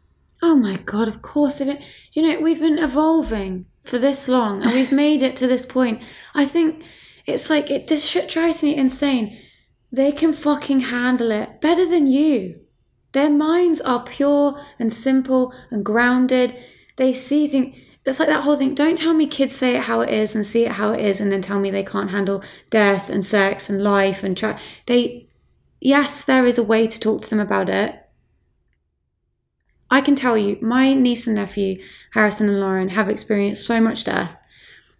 Oh my God, of course. You know, we've been evolving for this long and we've made it to this point. I think it's like, it this shit drives me insane. They can fucking handle it better than you. Their minds are pure and simple and grounded. They see things. It's like that whole thing. Don't tell me kids say it how it is and see it how it is and then tell me they can't handle death and sex and life and tra- they. Yes, there is a way to talk to them about it. I can tell you, my niece and nephew, Harrison and Lauren, have experienced so much death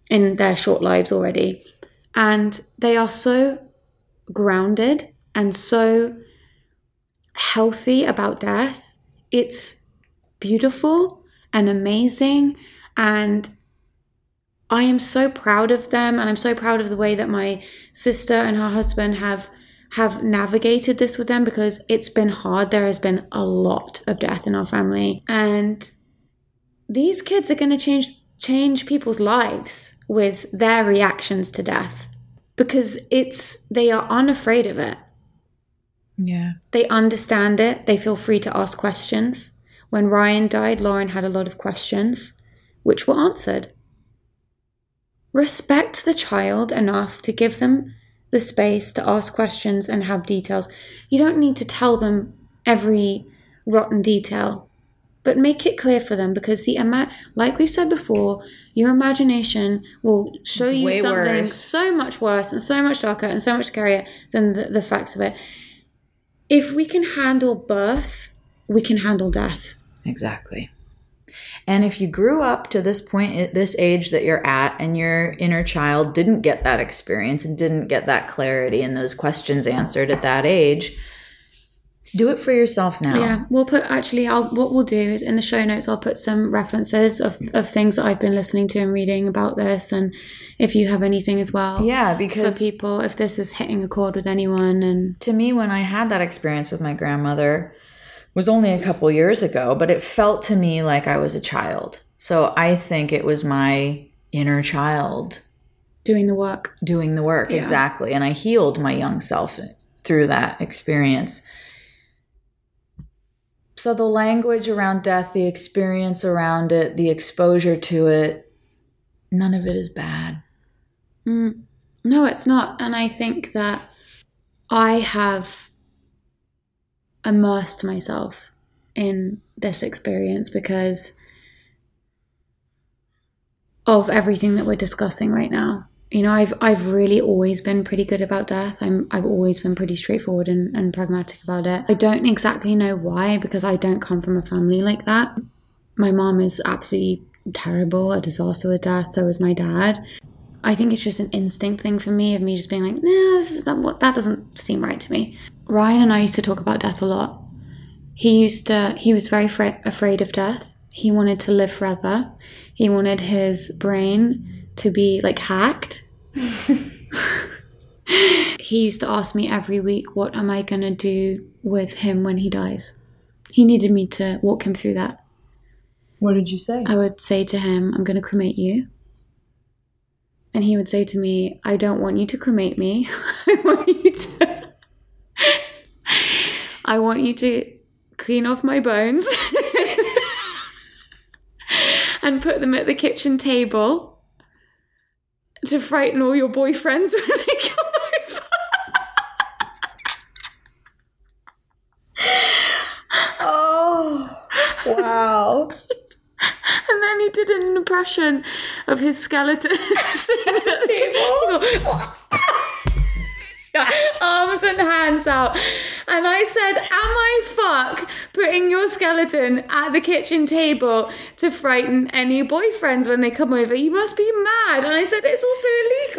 in their short lives already. And they are so grounded and so healthy about death. It's beautiful and amazing. And I am so proud of them, and I'm so proud of the way that my sister and her husband have have navigated this with them, because it's been hard. There has been a lot of death in our family, and these kids are going to change change people's lives with their reactions to death, because it's they are unafraid of it. Yeah. They understand it. They feel free to ask questions. When Ryan died, Lauren had a lot of questions, which were answered. Respect the child enough to give them the space to ask questions and have details. You don't need to tell them every rotten detail, but make it clear for them, because the ima- like we've said before, your imagination will show it's you something worse. So much worse and so much darker and so much scarier than the, the facts of it. If we can handle birth, we can handle death. Exactly. And if you grew up to this point, at this age that you're at, and your inner child didn't get that experience and didn't get that clarity and those questions answered at that age, do it for yourself now. Yeah, we'll put, actually, I'll, what we'll do is in the show notes, I'll put some references of, of things that I've been listening to and reading about this. And if you have anything as well. Yeah, because for people, if this is hitting a chord with anyone. And to me, when I had that experience with my grandmother, was only a couple years ago, but it felt to me like I was a child. So I think it was my inner child doing the work. Doing the work, yeah. Exactly. And I healed my young self through that experience. So the language around death, the experience around it, the exposure to it, none of it is bad. Mm. No, it's not. And I think that I have immersed myself in this experience because of everything that we're discussing right now. You know, I've I've really always been pretty good about death. I'm I've always been pretty straightforward and, and pragmatic about it. I don't exactly know why, because I don't come from a family like that. My mom is absolutely terrible, a disaster with death, so is my dad. I think it's just an instinct thing for me, of me just being like, nah, this is, that, that doesn't seem right to me. Ryan and I used to talk about death a lot. He used to, he was very fra- afraid of death. He wanted to live forever. He wanted his brain to be like hacked. He used to ask me every week, what am I going to do with him when he dies? He needed me to walk him through that. What did you say? I would say to him, I'm going to cremate you. And he would say to me, I don't want you to cremate me. I want you to... I want you to clean off my bones and put them at the kitchen table to frighten all your boyfriends when they come over. Oh, wow. And then he did an impression of his skeleton sitting at the table. Arms and hands out. And I said, am I fuck putting your skeleton at the kitchen table to frighten any boyfriends when they come over? You must be mad. And I said, it's also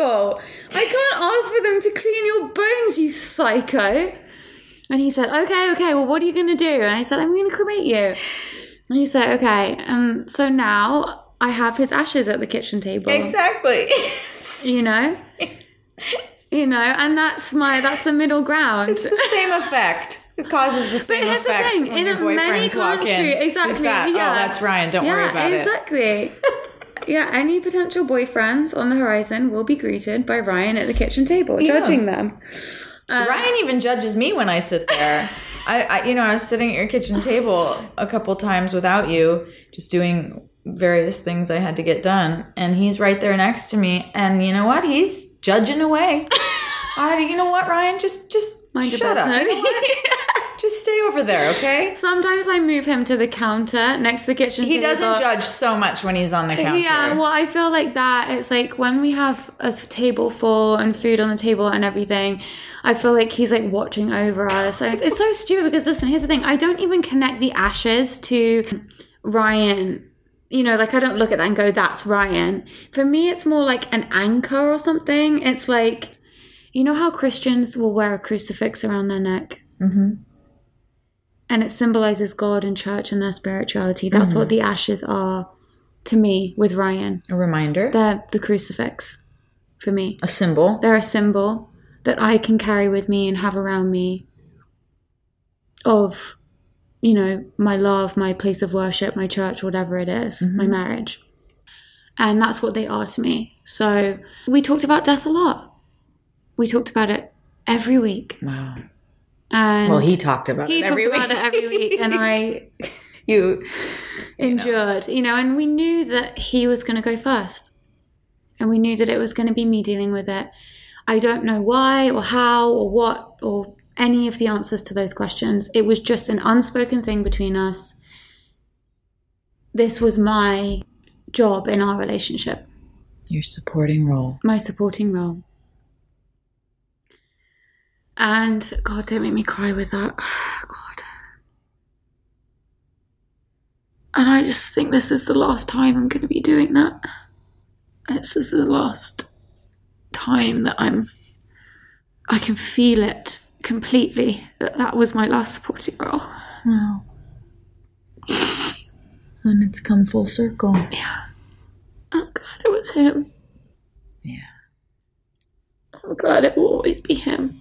illegal. I can't ask for them to clean your bones, you psycho. And he said, okay, okay, well, what are you going to do? And I said, I'm going to cremate you. And he said, okay, and so now I have his ashes at the kitchen table. Exactly. You know? You know, and that's my, that's the middle ground. It's the same effect. It causes the same effect. But here's the thing, in your boyfriends walk in. Exactly. That? Yeah. Oh, that's Ryan. Don't yeah, worry about exactly. it. Exactly. Yeah, any potential boyfriends on the horizon will be greeted by Ryan at the kitchen table, yeah. judging them. Um, Ryan even judges me when I sit there. I, I, you know, I was sitting at your kitchen table a couple times without you, just doing various things I had to get done. And he's right there next to me. And you know what? He's judging away. I, you know what, Ryan? Just, just Mind shut up. You know just stay over there, okay? Sometimes I move him to the counter next to the kitchen he table. He doesn't judge so much when he's on the counter. Yeah, well, I feel like that. It's like when we have a table full and food on the table and everything, I feel like he's like watching over us. So it's, it's so stupid because, listen, here's the thing. I don't even connect the ashes to Ryan. You know, like I don't look at that and go, that's Ryan. For me, it's more like an anchor or something. It's like, you know how Christians will wear a crucifix around their neck? Mm-hmm. And it symbolizes God and church and their spirituality. That's mm-hmm. what the ashes are to me with Ryan. A reminder. They're the crucifix for me. A symbol. They're a symbol that I can carry with me and have around me of, you know, my love, my place of worship, my church, whatever it is, mm-hmm. my marriage. And that's what they are to me. So we talked about death a lot. We talked about it every week. Wow. And well, he talked about he it every week. He talked about it every week, and I you endured. You know. you know, and we knew that he was going to go first. And we knew that it was going to be me dealing with it. I don't know why or how or what or any of the answers to those questions. It was just an unspoken thing between us. This was my job in our relationship. Your supporting role. My supporting role. And, God, don't make me cry with that. Oh, God. And I just think this is the last time I'm going to be doing that. This is the last time that I'm... I can feel it completely. That that was my last supporting role. Wow. And it's come full circle. Yeah. Oh, God, it was him. Yeah. Oh, God, it will always be him.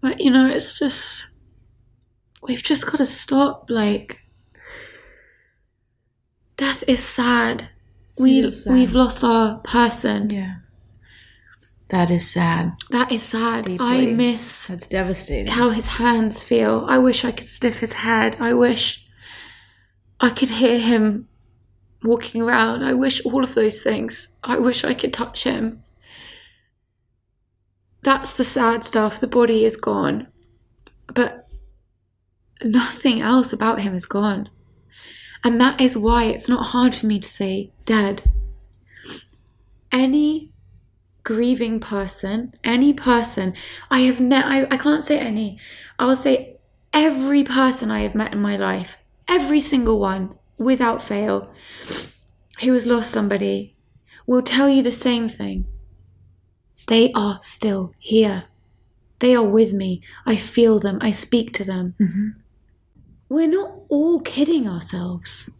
But, you know, it's just, we've just got to stop, like, death is sad. We, is sad. We've lost our person. Yeah. That is sad. That is sad. Deeply. I miss. That's devastating. How his hands feel. I wish I could sniff his head. I wish I could hear him walking around. I wish all of those things. I wish I could touch him. That's the sad stuff. The body is gone. But nothing else about him is gone. And that is why it's not hard for me to say dead. Any grieving person, any person, I have ne- I, I can't say any. I'll say every person I have met in my life, every single one, without fail, who has lost somebody, will tell you the same thing. They are still here. They are with me. I feel them. I speak to them. Mm-hmm. We're not all kidding ourselves.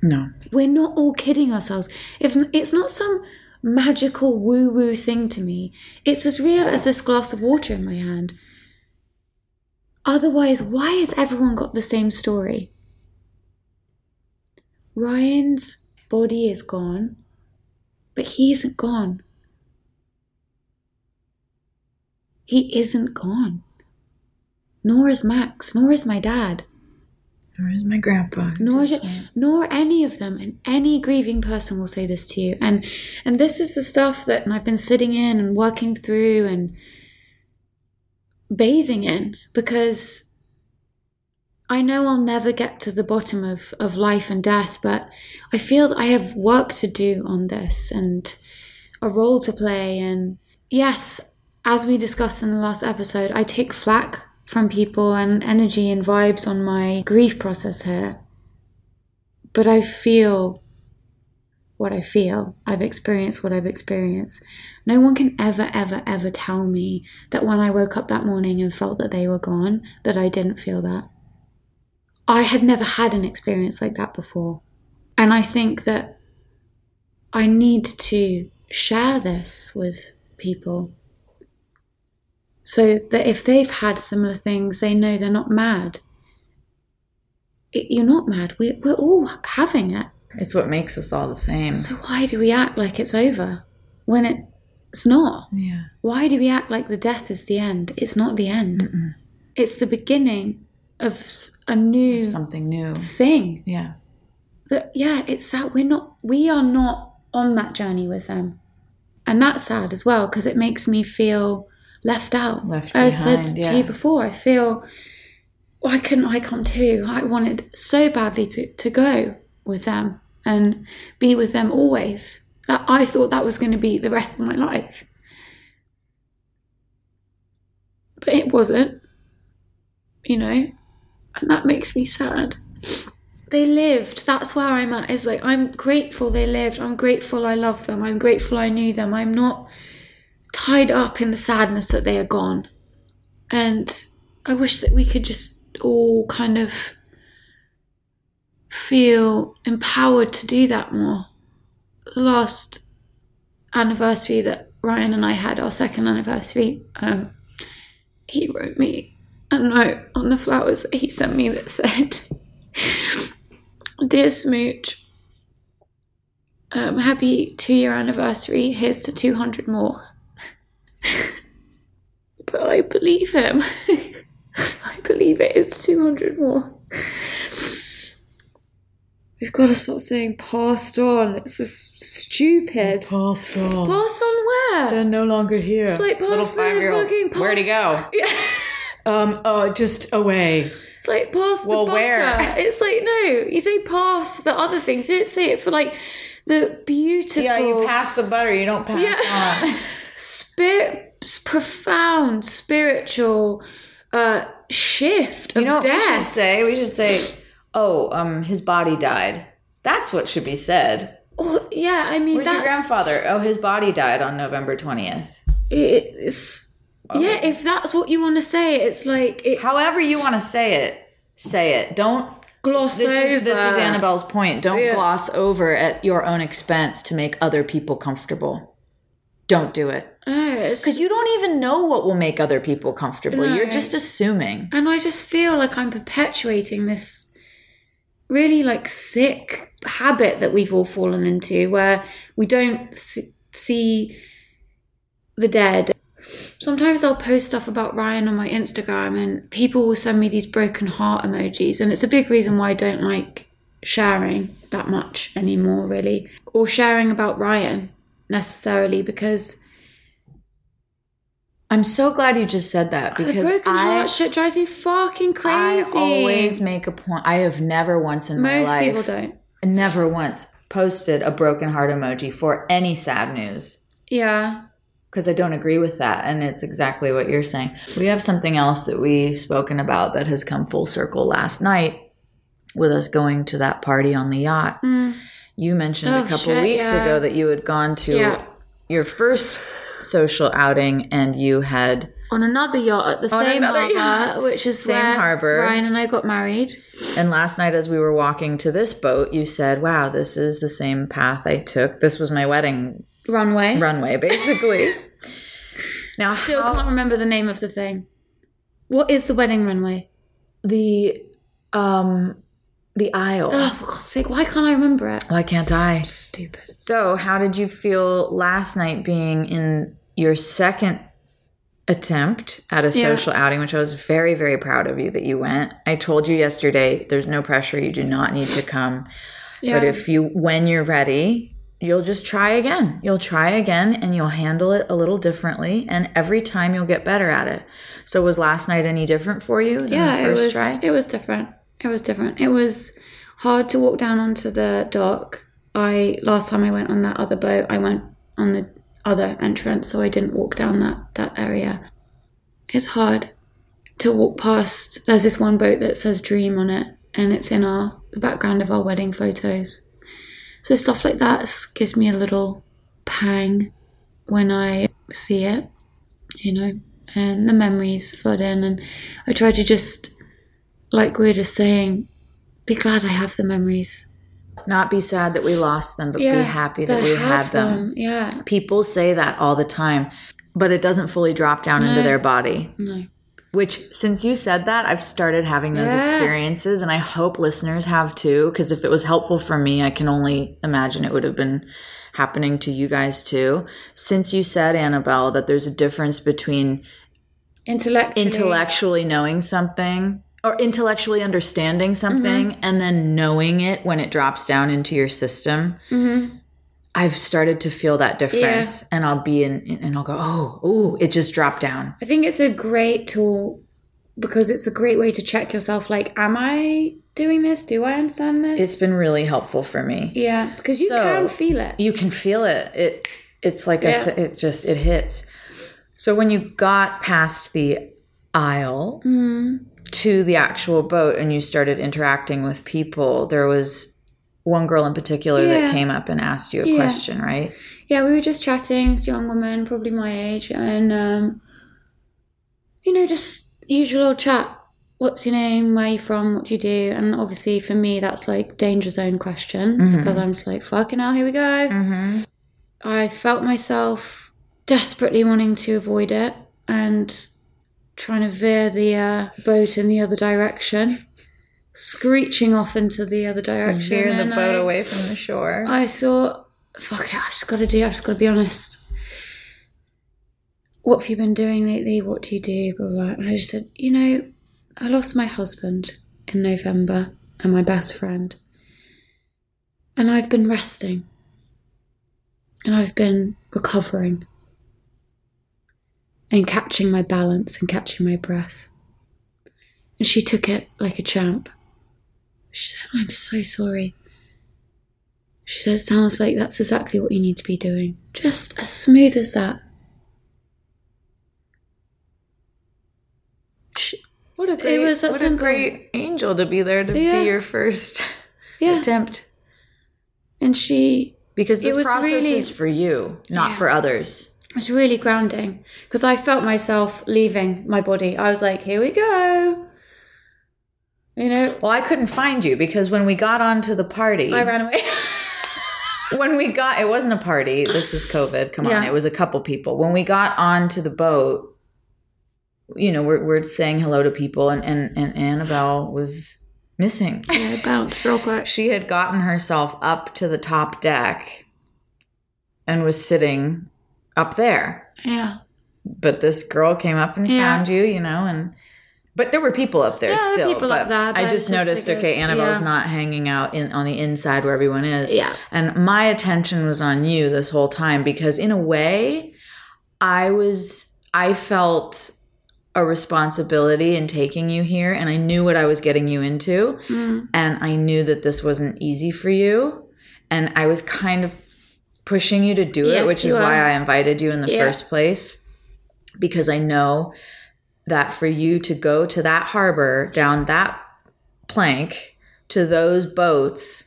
No. We're not all kidding ourselves. If it's not some magical woo-woo thing to me. It's as real as this glass of water in my hand. Otherwise, why has everyone got the same story? Ryan's body is gone, but he isn't gone. He isn't gone. Nor is Max, nor is my dad. Nor is my grandpa. Nor is it, nor any of them. And any grieving person will say this to you. And and this is the stuff that I've been sitting in and working through and bathing in, because I know I'll never get to the bottom of, of life and death, but I feel that I have work to do on this and a role to play. And yes, as we discussed in the last episode, I take flack from people and energy and vibes on my grief process here. But I feel what I feel. I've experienced what I've experienced. No one can ever, ever, ever tell me that when I woke up that morning and felt that they were gone, that I didn't feel that. I had never had an experience like that before. And I think that I need to share this with people, so that if they've had similar things, they know they're not mad. It, you're not mad. We, we're all having it. It's what makes us all the same. So why do we act like it's over when it, it's not? Yeah. Why do we act like the death is the end? It's not the end. Mm-mm. It's the beginning of a new of something new thing. Yeah. That yeah, it's sad. We're not. We are not on that journey with them, and that's sad as well, because it makes me feel left out. Left behind, I said yeah. to you before, I feel, why couldn't I come too? I wanted so badly to, to go with them and be with them always. I thought that was going to be the rest of my life. But it wasn't, you know, and that makes me sad. They lived. That's where I'm at. It's like, I'm grateful they lived. I'm grateful I loved them. I'm grateful I knew them. I'm not tied up in the sadness that they are gone. And I wish that we could just all kind of feel empowered to do that more. The last anniversary that Ryan and I had, our second anniversary, um, he wrote me a note on the flowers that he sent me that said, "Dear Smooch, um, happy two-year anniversary. Here's to two hundred more." But I believe him. I believe it is two hundred more. We've got to stop saying passed on. It's just stupid. Oh, passed on. Passed on where? They're no longer here. It's like passed the fucking past. Where'd he go? Yeah. Um. Oh, just away. It's like passed well, the butter. Where? It's like, no, you say pass for other things. You don't say it for like the beautiful. Yeah, you pass the butter. You don't pass yeah. on. Spirit, profound spiritual uh, shift of you know death. What we should say? We should say, "Oh, um, his body died." That's what should be said. Oh, yeah, I mean, where's that's... your grandfather? Oh, his body died on November twentieth. It's okay. Yeah. If that's what you want to say, it's like it... however you want to say it. Say it. Don't gloss this over. Is, this is Annabelle's point. Don't yeah. gloss over at your own expense to make other people comfortable. Don't do it. Because you don't even know what will make other people comfortable. No. You're just assuming. And I just feel like I'm perpetuating this really like sick habit that we've all fallen into, where we don't see the dead. Sometimes I'll post stuff about Ryan on my Instagram and people will send me these broken heart emojis. And it's a big reason why I don't like sharing that much anymore, really. Or sharing about Ryan. Necessarily, because I'm so glad you just said that, because the broken heart I, shit drives me fucking crazy. I always make a point. I have never once in my life, most people don't, never once posted a broken heart emoji for any sad news. Yeah, because I don't agree with that, and it's exactly what you're saying. We have something else that we've spoken about that has come full circle last night with us going to that party on the yacht. Mm. You mentioned oh, a couple shit, weeks yeah. ago that you had gone to yeah. your first social outing, and you had... On another yacht at the same harbor, which is same where harbor. Ryan and I got married. And last night as we were walking to this boat, you said, wow, this is the same path I took. This was my wedding... Runway. Runway, basically. Now, Still how- can't remember the name of the thing. What is the wedding runway? The... um. The aisle. Oh, for God's sake, why can't I remember it? Why can't I? I'm stupid. So how did you feel last night being in your second attempt at a yeah. social outing, which I was very, very proud of you that you went. I told you yesterday, there's no pressure. You do not need to come. Yeah. But if you, when you're ready, you'll just try again. You'll try again and you'll handle it a little differently. And every time you'll get better at it. So was last night any different for you than yeah, the first it was, try? It was different. It was different. It was hard to walk down onto the dock. I last time I went on that other boat, I went on the other entrance, so I didn't walk down that, that area. It's hard to walk past. There's this one boat that says Dream on it, and it's in our the background of our wedding photos. So stuff like that gives me a little pang when I see it, you know, and the memories flood in, and I try to just... Like we were just saying, be glad I have the memories. Not be sad that we lost them, but yeah, be happy that, that we had them. them. Yeah. People say that all the time, but it doesn't fully drop down no. into their body. No. Which, since you said that, I've started having those yeah. experiences, and I hope listeners have too, because if it was helpful for me, I can only imagine it would have been happening to you guys too. Since you said, Annabelle, that there's a difference between intellectually, intellectually knowing something... Or intellectually understanding something mm-hmm. and then knowing it when it drops down into your system. Mm-hmm. I've started to feel that difference yeah. and I'll be in and I'll go, oh, oh, it just dropped down. I think it's a great tool because it's a great way to check yourself. Like, am I doing this? Do I understand this? It's been really helpful for me. Yeah. Because you so, can feel it. You can feel it. It It's like yeah. a, it just, it hits. So when you got past the aisle... Mm. to the actual boat and you started interacting with people, there was one girl in particular yeah. that came up and asked you a yeah. question, right? Yeah, we were just chatting, this young woman, probably my age, and, um, you know, just usual old chat. What's your name? Where are you from? What do you do? And obviously for me, that's like danger zone questions because mm-hmm. I'm just like, fucking hell, here we go. Mm-hmm. I felt myself desperately wanting to avoid it and... trying to veer the uh, boat in the other direction, screeching off into the other direction. Veering the boat I, away from the shore. I thought, fuck it, I've just got to do, I've just got to be honest. What have you been doing lately? What do you do? Blah, blah, blah. And I just said, you know, I lost my husband in November and my best friend. And I've been resting. And I've been recovering. And catching my balance and catching my breath. And she took it like a champ. She said, I'm so sorry. She said, it sounds like that's exactly what you need to be doing. Just as smooth as that. She, what a great, it was that what simple. A great angel to be there to yeah. be your first yeah. attempt. And she... Because this process really, is for you, not yeah. for others. It was really grounding because I felt myself leaving my body. I was like, here we go. You know? Well, I couldn't find you because when we got onto the party. I ran away. When we got, it wasn't a party. This is COVID. Come yeah. on. It was a couple people. When we got onto the boat, you know, we're, we're saying hello to people and, and, and Annabelle was missing. Yeah, I bounced real quick. She had gotten herself up to the top deck and was sitting up there. Yeah. But this girl came up and yeah. found you, you know, and but there were people up there yeah, still. People but up there, but I just, just noticed, like, okay, Annabelle's yeah. not hanging out in on the inside where everyone is. Yeah. And my attention was on you this whole time because in a way I was I felt a responsibility in taking you here and I knew what I was getting you into mm. and I knew that this wasn't easy for you and I was kind of pushing you to do it, yes, which is why I invited you in the yeah. first place, because I know that for you to go to that harbor, down that plank, to those boats,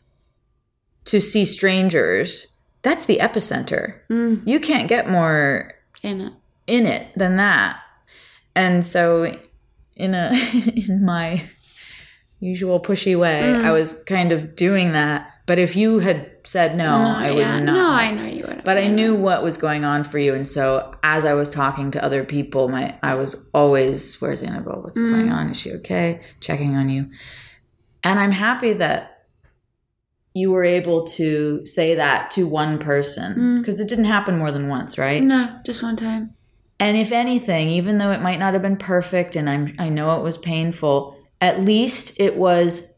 to see strangers, that's the epicenter. Mm. You can't get more in it, in it than that. And so in a in my usual pushy way, mm. I was kind of doing that. But if you had said no, no I would yeah. not. No, I know you would. But I knew what was going on for you. And so as I was talking to other people, my I was always, where's Annabelle? What's mm. going on? Is she okay? Checking on you. And I'm happy that you were able to say that to one person, because mm. it didn't happen more than once, right? No, just one time. And if anything, even though it might not have been perfect and I'm, I know it was painful, at least it was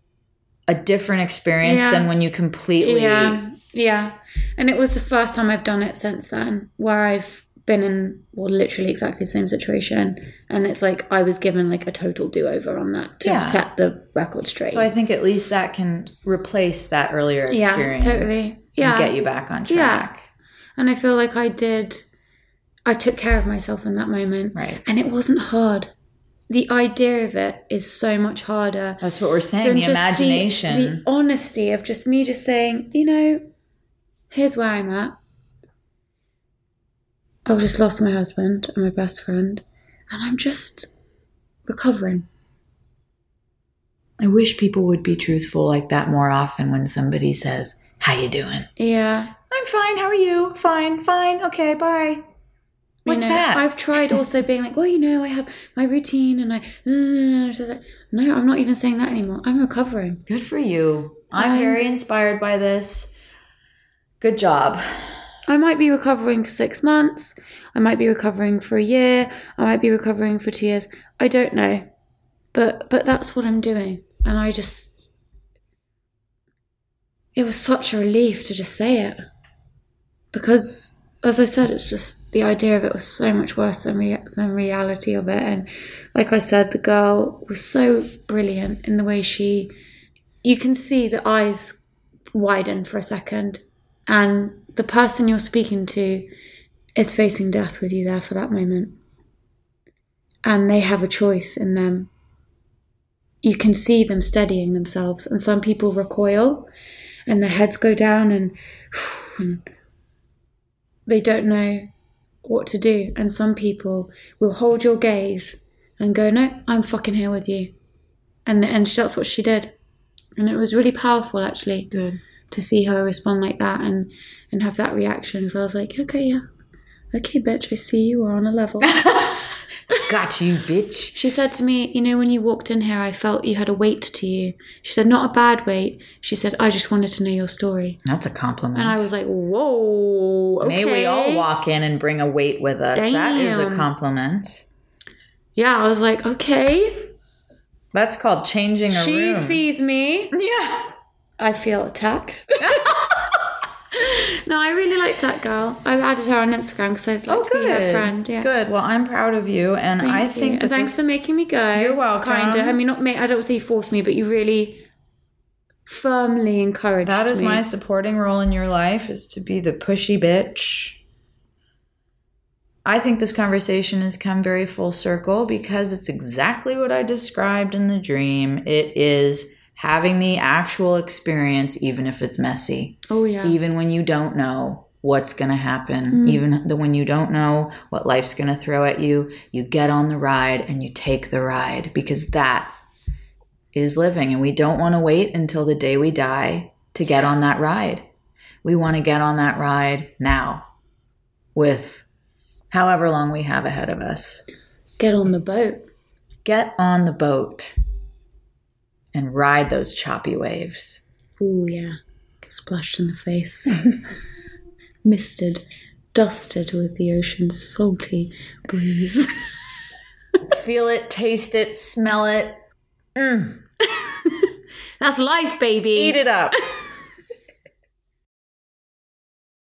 a different experience yeah. than when you completely... Yeah, yeah. And it was the first time I've done it since then, where I've been in, well, literally exactly the same situation. And it's like I was given like a total do-over on that to yeah. set the record straight. So I think at least that can replace that earlier experience. Yeah, totally. Yeah. And get you back on track. Yeah. And I feel like I did... I took care of myself in that moment. Right. And it wasn't hard. The idea of it is so much harder. That's what we're saying, the imagination. The, the honesty of just me just saying, you know, here's where I'm at. I've just lost my husband and my best friend, and I'm just recovering. I wish people would be truthful like that more often when somebody says, how you doing? Yeah. I'm fine, how are you? Fine, fine, okay, bye. What's you know, that? I've tried also being like, well, you know, I have my routine and I, like, no, I'm not even saying that anymore. I'm recovering. Good for you. I'm, I'm very inspired by this. Good job. I might be recovering for six months. I might be recovering for a year. I might be recovering for two years. I don't know. But, but that's what I'm doing. And I just, it was such a relief to just say it, because as I said, it's just the idea of it was so much worse than rea- than reality of it. And like I said, the girl was so brilliant in the way she... You can see the eyes widen for a second. And the person you're speaking to is facing death with you there for that moment. And they have a choice in them. You can see them steadying themselves. And some people recoil and their heads go down and... and they don't know what to do. And some people will hold your gaze and go, no, I'm fucking here with you. And, and that's what she did. And it was really powerful, actually, Good. to see her respond like that and, and have that reaction. So I was like, okay, yeah. Okay, bitch, I see you. We're on a level. Got you, bitch. She said to me, you know, when you walked in here, I felt you had a weight to you. She said, not a bad weight. She said, I just wanted to know your story. That's a compliment. And I was like, whoa, okay. May we all walk in and bring a weight with us. Damn. That is a compliment. Yeah, I was like, okay. That's called changing a she room. She sees me. Yeah. I feel attacked. No, I really liked that girl. I've added her on Instagram because I'd like oh, to good. be her friend. Yeah. Good. Well, I'm proud of you, and Thank I you. think that thanks this... for making me go. You're welcome. Kinda. I mean, not me. I don't say you forced me, but you really firmly encouraged me. That is me. My supporting role in your life, is to be the pushy bitch. I think this conversation has come very full circle, because it's exactly what I described in the dream. It is having the actual experience, even if it's messy. Oh, yeah. Even when you don't know what's going to happen, mm. even the, when you don't know what life's going to throw at you, you get on the ride and you take the ride, because that is living. And we don't want to wait until the day we die to get on that ride. We want to get on that ride now, with however long we have ahead of us. Get on the boat. Get on the boat. And ride those choppy waves. Ooh, yeah. Get splashed in the face. Misted. Dusted with the ocean's salty breeze. Feel it, taste it, smell it. Mm. That's life, baby. Eat it up.